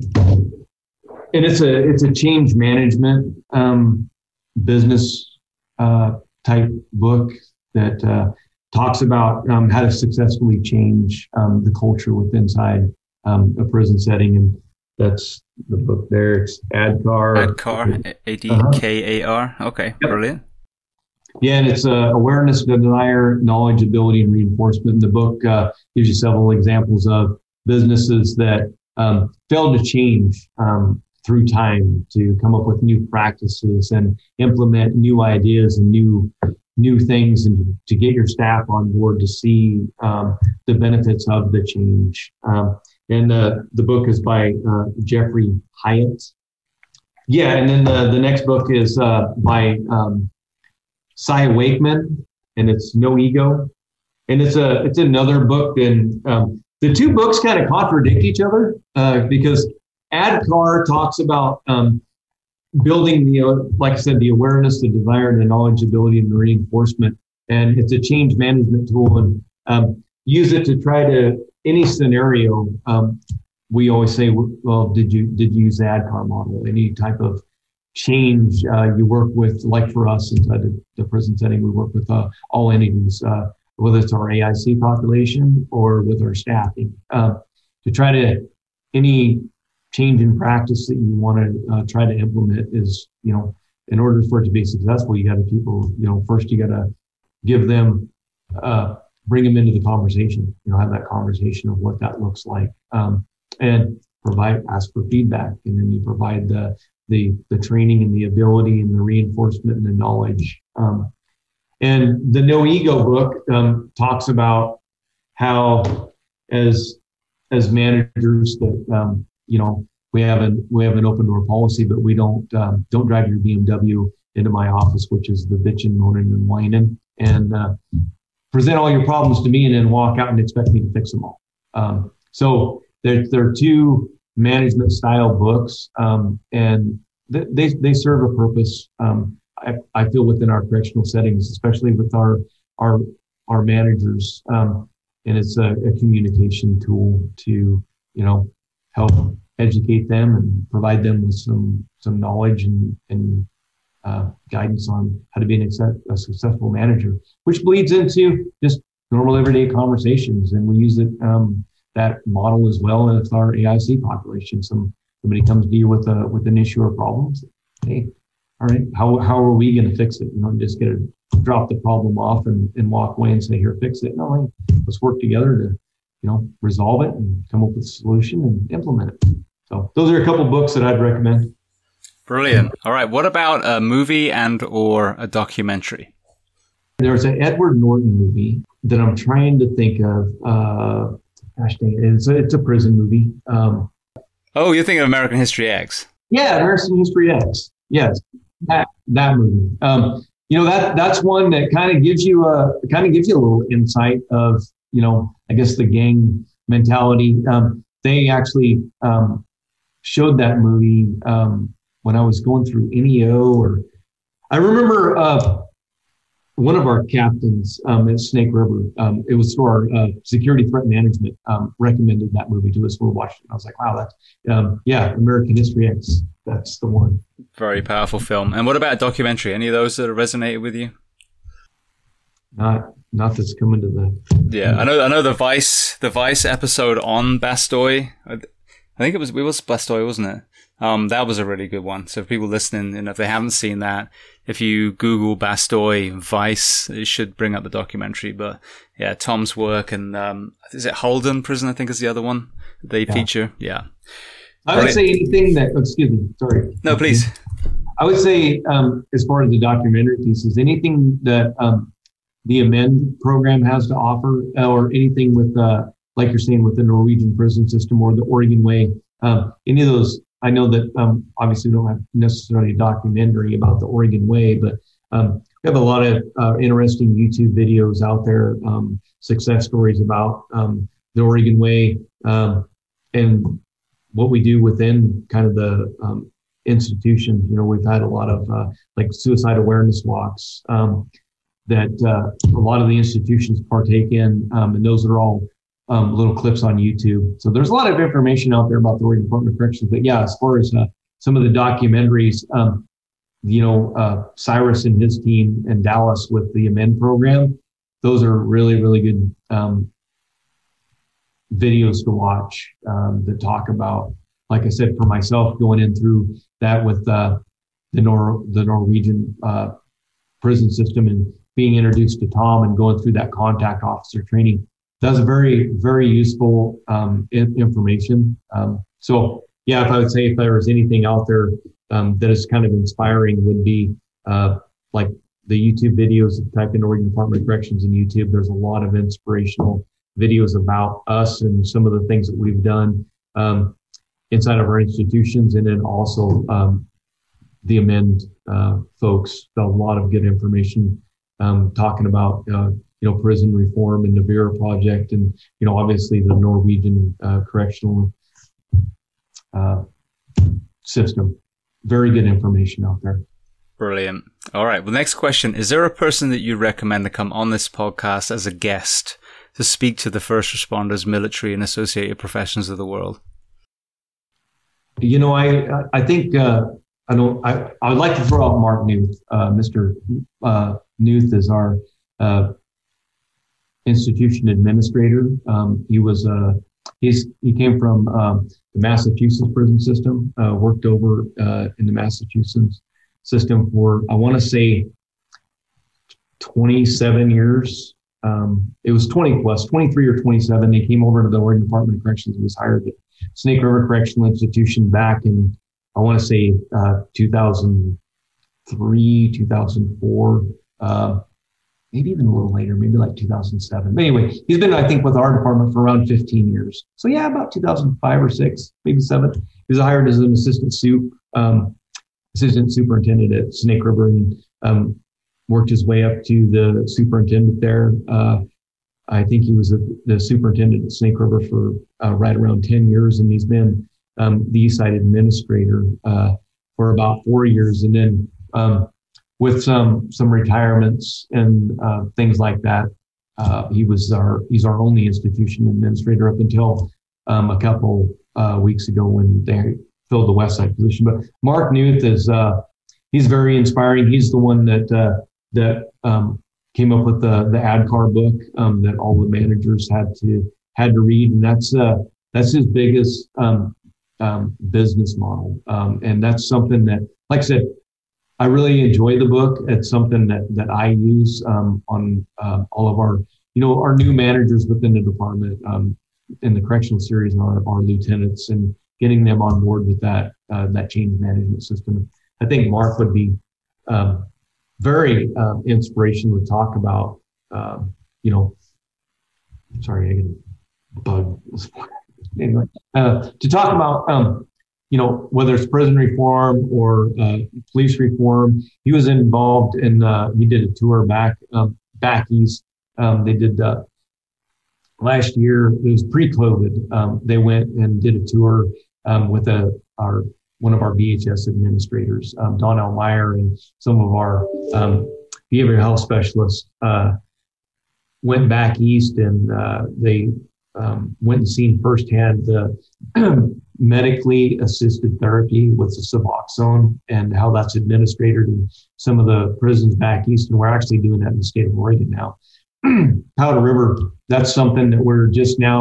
and it's a it's a change management um, business uh, type book that uh, talks about um, how to successfully change um, the culture within inside. Um, a prison setting, and that's the book there. It's ADKAR. ADKAR, A D K A R. Okay, yep. Brilliant. Yeah, and it's uh, awareness, desire, knowledge, ability, and reinforcement. And the book uh, gives you several examples of businesses that um, failed to change um, through time to come up with new practices and implement new ideas and new new things, and to get your staff on board to see um, the benefits of the change. Um, And uh, the book is by uh, Jeffrey Hyatt. Yeah, and then the, the next book is uh, by um, Cy Wakeman, and it's No Ego. And it's a it's another book. And um, the two books kind of contradict each other uh, because ADKAR talks about um, building the, uh, like I said, the awareness, the desire, the knowledge, ability, and the reinforcement. And it's a change management tool, and um, use it to try to any scenario. Um, we always say, well, did you did you use the ADKAR model? Any type of change uh, you work with, like for us inside the, the prison setting, we work with uh, all entities, uh, whether it's our A I C population or with our staffing, uh, to try to any change in practice that you want to uh, try to implement is, you know, in order for it to be successful, you got to people, you know, first you got to give them. Uh, bring them into the conversation, you know, have that conversation of what that looks like, um, and provide, ask for feedback. And then you provide the, the, the training and the ability and the reinforcement and the knowledge. Um, and the No Ego book, um, talks about how as, as managers that, um, you know, we have an, we have an open door policy, but we don't, um, don't drive your B M W into my office, which is the bitching, moaning and whining. And, uh, present all your problems to me and then walk out and expect me to fix them all. Um, so there, there are two management style books, um, and th- they they serve a purpose. Um, I, I feel within our correctional settings, especially with our our our managers, um, and it's a, a communication tool to, you know, help educate them and provide them with some some knowledge and and. Uh, guidance on how to be an accept, a successful manager, which bleeds into just normal everyday conversations. And we use it, um, that model as well as our A I C population. Some somebody comes to you with a with an issue or problem. Say, hey, all right, how how are we going to fix it? You know, just going to drop the problem off and, and walk away and say, here, fix it. No, hey, let's work together to, you know, resolve it and come up with a solution and implement it. So those are a couple books that I'd recommend. Brilliant. All right. What about a movie and or a documentary? There's an Edward Norton movie that I'm trying to think of. Uh, gosh dang it. It's a, it's a prison movie. Um, oh, you're thinking of American History X. Yeah, American History X. Yes, that that movie. Um, you know, that that's one that kind of gives you a kind of gives you a little insight of, you know, I guess the gang mentality. Um, they actually um, showed that movie um, when I was going through N E O. Or I remember uh, one of our captains um, at Snake River. Um, it was for our uh, security threat management. Um, recommended that movie to us. We watched it. I was like, wow, that's um, yeah, American History X. That's the one. Very powerful film. And what about a documentary? Any of those that have resonated with you? Not. Not that's coming to the... Yeah, I know. I know the Vice, the Vice episode on Bastøy. I think it was it was Bastøy, wasn't it? Um, that was a really good one. So, if people listening, and if they haven't seen that, if you Google Bastøy Vice, it should bring up the documentary. But yeah, Tom's work and um, is it Holden Prison? I think is the other one they yeah. feature. Yeah, I would right. say anything that. Excuse me. Sorry. No, please. I would say um, as far as the documentary piece is anything that. Um, the Amend program has to offer, or anything with, uh, like you're saying, with the Norwegian prison system or the Oregon way, uh, any of those. I know that um, obviously we don't have necessarily a documentary about the Oregon way, but um, we have a lot of uh, interesting YouTube videos out there, um, success stories about um, the Oregon way um, and what we do within kind of the um, institution. You know, we've had a lot of uh, like suicide awareness walks, um, that uh, a lot of the institutions partake in, um, and those are all um, little clips on YouTube. So there's a lot of information out there about the Oregon Department of Corrections. But yeah, as far as uh, some of the documentaries, um, you know, uh, Cyrus and his team in Dallas with the Amend program, those are really, really good um, videos to watch um, that talk about, like I said, for myself, going in through that with uh, the, Nor- the Norwegian uh, prison system and being introduced to Tom and going through that contact officer training. That's very, very useful um, information. Um, so yeah, if I would say if there was anything out there um, that is kind of inspiring would be uh, like the YouTube videos. If you type in Oregon Department of Corrections in YouTube, there's a lot of inspirational videos about us and some of the things that we've done um, inside of our institutions. And then also um, the Amend uh, folks, a lot of good information Um, talking about, uh, you know, prison reform and the Vera Project and, you know, obviously the Norwegian uh, correctional uh, system. Very good information out there. Brilliant. All right. Well, next question. Is there a person that you recommend to come on this podcast as a guest to speak to the first responders, military, and associated professions of the world? You know, I I think uh, I don't. I, I would like to throw out Mark Newth, uh, Mister Uh, Newth is our uh, institution administrator. Um, he was uh, he's he came from uh, the Massachusetts prison system. Uh, worked over uh, in the Massachusetts system for I want to say twenty-seven years. Um, it was twenty plus, twenty-three or twenty-seven. They came over to the Oregon Department of Corrections. He was hired at Snake River Correctional Institution back in I want to say uh, two thousand three, two thousand four. Uh, maybe even a little later, maybe like two thousand seven. But anyway, he's been, I think, with our department for around fifteen years. So yeah, about two thousand five or six, maybe seven. He was hired as an assistant soup, um, assistant superintendent at Snake River, and um, worked his way up to the superintendent there. Uh, I think he was the, the superintendent at Snake River for uh, right around ten years. And he's been um, the East Side administrator uh, for about four years. And then, um, with some some retirements and uh, things like that, uh, he was our he's our only institution administrator up until um, a couple uh, weeks ago when they filled the West Side position. But Mark Newth is uh, he's very inspiring. He's the one that uh, that um, came up with the the ADKAR book um, that all the managers had to had to read, and that's uh, that's his biggest um, um, business model, um, and that's something that, like I said, I really enjoy the book. It's something that, that I use um, on uh, all of our, you know, our new managers within the department um, in the correctional series, and our, our lieutenants, and getting them on board with that uh, that change management system. I think Mark would be um, very uh, inspirational to talk about. Uh, you know, sorry, I got bug. Anyway, uh, to talk about, um, you know, whether it's prison reform or uh, police reform. He was involved in, uh, he did a tour back um, back east. Um, they did uh, last year, it was pre-COVID. Um, they went and did a tour um, with a, our one of our B H S administrators, um, Don Elmeyer, and some of our um, behavioral health specialists uh, went back east, and uh, they Um, went and seen firsthand the medically assisted therapy with the Suboxone and how that's administered in some of the prisons back east. And we're actually doing that in the state of Oregon now. Powder River, that's something that we're just now,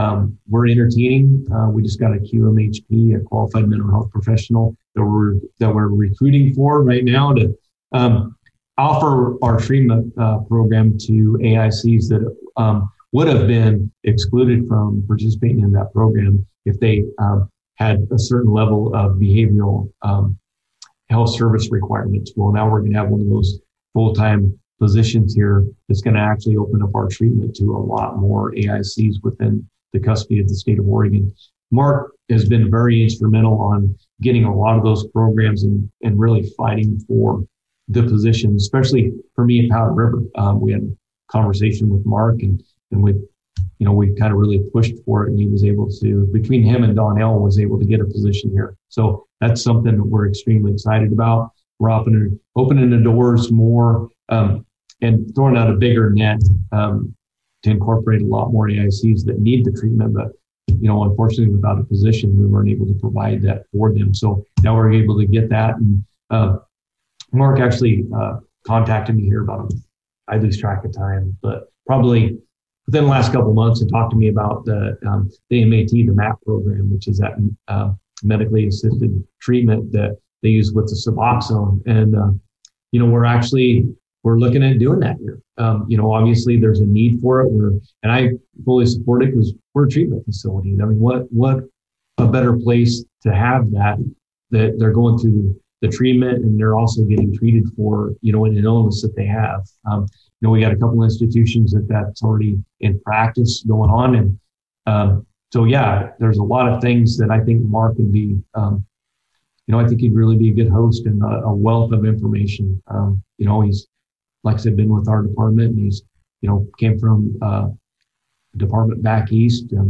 um, we're entertaining. Uh, we just got a Q M H P, a qualified mental health professional that we're, that we're recruiting for right now to um, offer our treatment uh, program to A I Cs that um, would have been excluded from participating in that program if they um, had a certain level of behavioral um, health service requirements. Well, now we're gonna have one of those full-time positions here that's gonna actually open up our treatment to a lot more A I Cs within the custody of the state of Oregon. Mark has been very instrumental on getting a lot of those programs and, and really fighting for the position, especially for me at Powder River. Um, we had a conversation with Mark, and And we, you know, we kind of really pushed for it, and he was able to, between him and Donnell, was able to get a position here. So that's something that we're extremely excited about. We're opening, opening the doors more um, and throwing out a bigger net um, to incorporate a lot more A I Cs that need the treatment. But, you know, unfortunately, without a position, we weren't able to provide that for them. So now we're able to get that. And uh, Mark actually uh, contacted me here about, I lose track of time, but probably within the last couple of months, and talked to me about the um, the M A T, the MAP program, which is that uh, medically assisted treatment that they use with the Suboxone. And uh, you know, we're actually we're looking at doing that here. Um, you know, obviously there's a need for it. We're and I fully support it because we're a treatment facility. I mean, what what a better place to have that that they're going through the treatment and they're also getting treated for you know an illness that they have. Um, You know, we got a couple of institutions that that's already in practice going on. And um, so, yeah, there's a lot of things that I think Mark would be, um, you know, I think he'd really be a good host and a, a wealth of information. Um, you know, he's, like I said, been with our department, and he's, you know, came from uh, a department back east. And,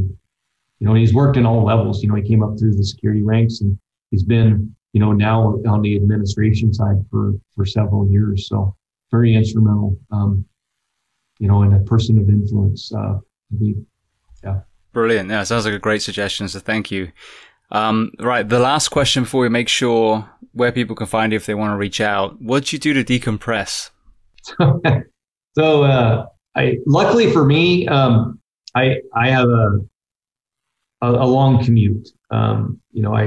you know, he's worked in all levels. You know, he came up through the security ranks, and he's been, you know, now on the administration side for, for several years. So, very instrumental, um, you know, and a person of influence. Uh, be, yeah. Brilliant. Yeah, sounds like a great suggestion. So thank you. Um, right. The last question before we make sure where people can find you if they want to reach out. What do you do to decompress? so uh, I luckily for me, um, I I have a, a, a long commute. Um, you know, I,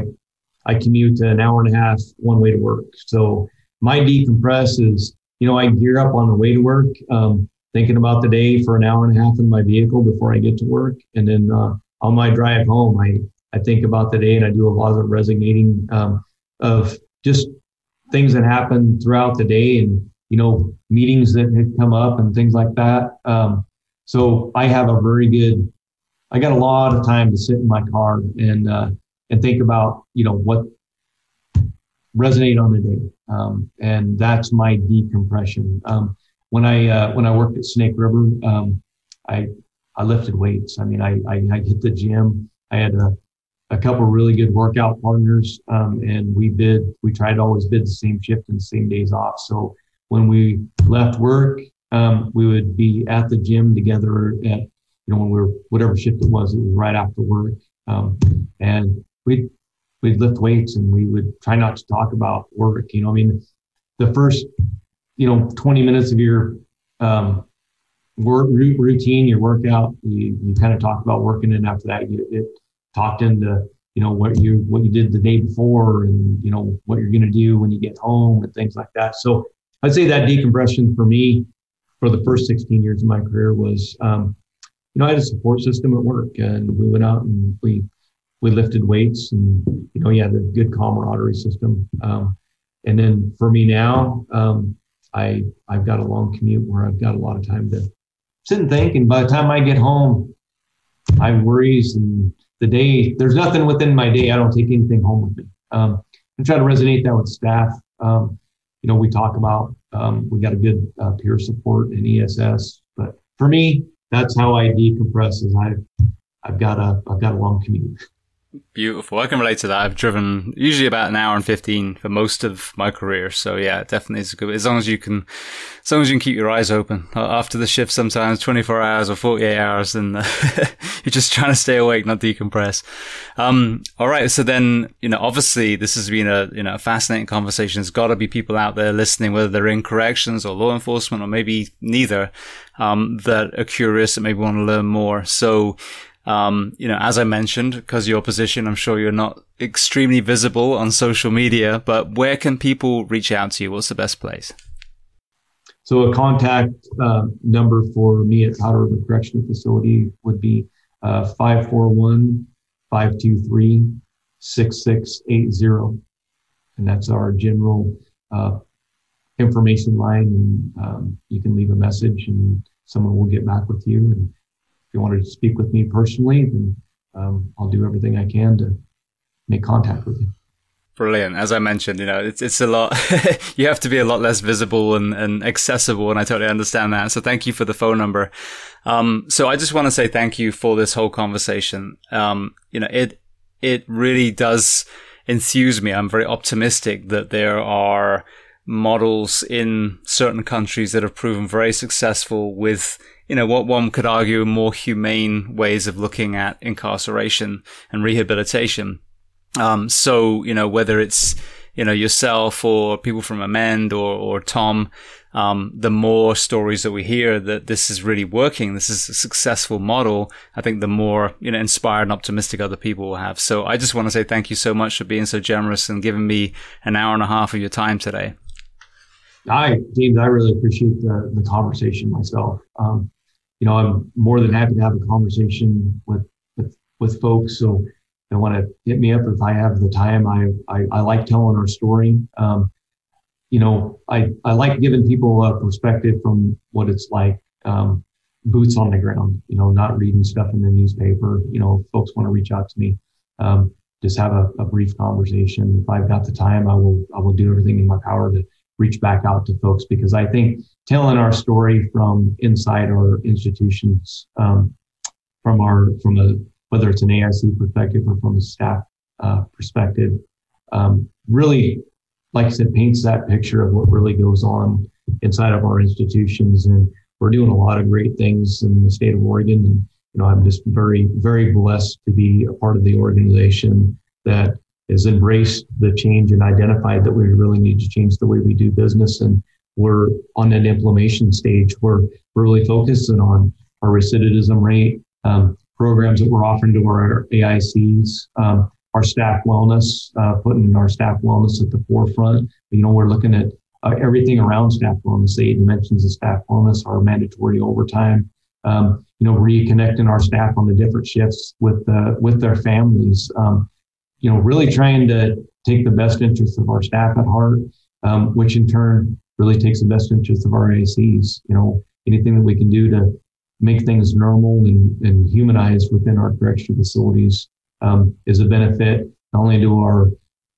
I commute an hour and a half one way to work. So my decompress is, you know, I gear up on the way to work, um, thinking about the day for an hour and a half in my vehicle before I get to work. And then uh, on my drive home, I, I think about the day, and I do a lot of resignating um, of just things that happen throughout the day and, you know, meetings that had come up and things like that. Um, so I have a very good, I got a lot of time to sit in my car and uh, and think about, you know, what resonate on the day. Um, and that's my decompression. Um, when I, uh, when I worked at Snake River, um, I, I lifted weights. I mean, I, I, I hit the gym. I had a, a couple of really good workout partners. Um, and we bid, we tried to always bid the same shift and the same days off. So when we left work, um, we would be at the gym together at, you know, when we were, whatever shift it was, it was right after work. Um, and we'd, We'd lift weights, and we would try not to talk about work. You know, I mean, the first, you know, twenty minutes of your um, work routine, your workout, you, you kind of talk about working, and after that, you get talked into, you know, what you what you did the day before, and you know what you're going to do when you get home and things like that. So I'd say that decompression for me, for the first sixteen years of my career, was, um, you know, I had a support system at work, and we went out and we. we lifted weights, and, you know, he had a good camaraderie system. Um, and then for me now, um, I, I've got a long commute where I've got a lot of time to sit and think. And by the time I get home, I have worries, and the day, there's nothing within my day. I don't take anything home with me. Um, I'm trying to resonate that with staff. Um, you know, we talk about, um, we got a good uh, peer support in E S S, but for me, that's how I decompress, is I've, I've got a, I've got a long commute. Beautiful. I can relate to that. I've driven usually about an hour and fifteen for most of my career. So yeah, it definitely is good. As long as you can, as long as you can keep your eyes open after the shift, sometimes twenty-four hours or forty-eight hours, and uh, you're just trying to stay awake, not decompress. Um, all right. So then, you know, obviously this has been a, you know, a fascinating conversation. There's got to be people out there listening, whether they're in corrections or law enforcement, or maybe neither, um, that are curious and maybe want to learn more. So, Um, you know, as I mentioned, because of your position, I'm sure you're not extremely visible on social media, but where can people reach out to you? What's the best place? So a contact uh, number for me at Powder River Correctional Facility would be uh, five four one, five two three, six six eight zero. And that's our general uh, information line. And um, you can leave a message and someone will get back with you. And if you wanted to speak with me personally, then um, I'll do everything I can to make contact with you. Brilliant. As I mentioned, you know, it's it's a lot. You have to be a lot less visible and, and accessible, and I totally understand that. So thank you for the phone number. Um, so I just want to say thank you for this whole conversation. Um, you know, it it really does enthuse me. I'm very optimistic that there are models in certain countries that have proven very successful with, you know, what one could argue more humane ways of looking at incarceration and rehabilitation. Um, so, you know, whether it's, you know, yourself or people from Amend or, or Tom, um, the more stories that we hear that this is really working, this is a successful model, I think the more, you know, inspired and optimistic other people will have. So I just want to say thank you so much for being so generous and giving me an hour and a half of your time today. Hi, James. I really appreciate the, the conversation myself. Um, you know, I'm more than happy to have a conversation with, with, with folks. So they want to hit me up if I have the time. I, I, I like telling our story. Um, you know, I, I like giving people a perspective from what it's like, um, boots on the ground, you know, not reading stuff in the newspaper. You know, folks want to reach out to me. Um, just have a, a brief conversation. If I've got the time, I will, I will do everything in my power to reach back out to folks, because I think telling our story from inside our institutions, um, from our, from a, whether it's an A I C perspective or from a staff uh, perspective, um, really, like I said, paints that picture of what really goes on inside of our institutions. And we're doing a lot of great things in the state of Oregon. And, you know, I'm just very, very blessed to be a part of the organization that has embraced the change and identified that we really need to change the way we do business. And we're on an implementation stage where we're really focusing on our recidivism rate, um, programs that we're offering to our A I Cs, um, our staff wellness, uh, putting our staff wellness at the forefront. You know, we're looking at uh, everything around staff wellness, the eight dimensions of staff wellness, our mandatory overtime, um, you know, reconnecting our staff on the different shifts with, uh, with their families, um, you know, really trying to take the best interests of our staff at heart, um, which in turn really takes the best interests of our A I Cs. You know, anything that we can do to make things normal and, and humanized within our correctional facilities um, is a benefit not only to our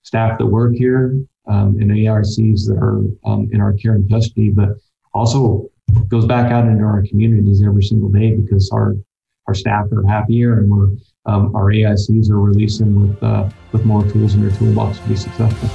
staff that work here um, and A R Cs that are um, in our care and custody, but also goes back out into our communities every single day, because our our staff are happier and we're Um, our A I Cs are releasing with uh, with more tools in their toolbox to be successful.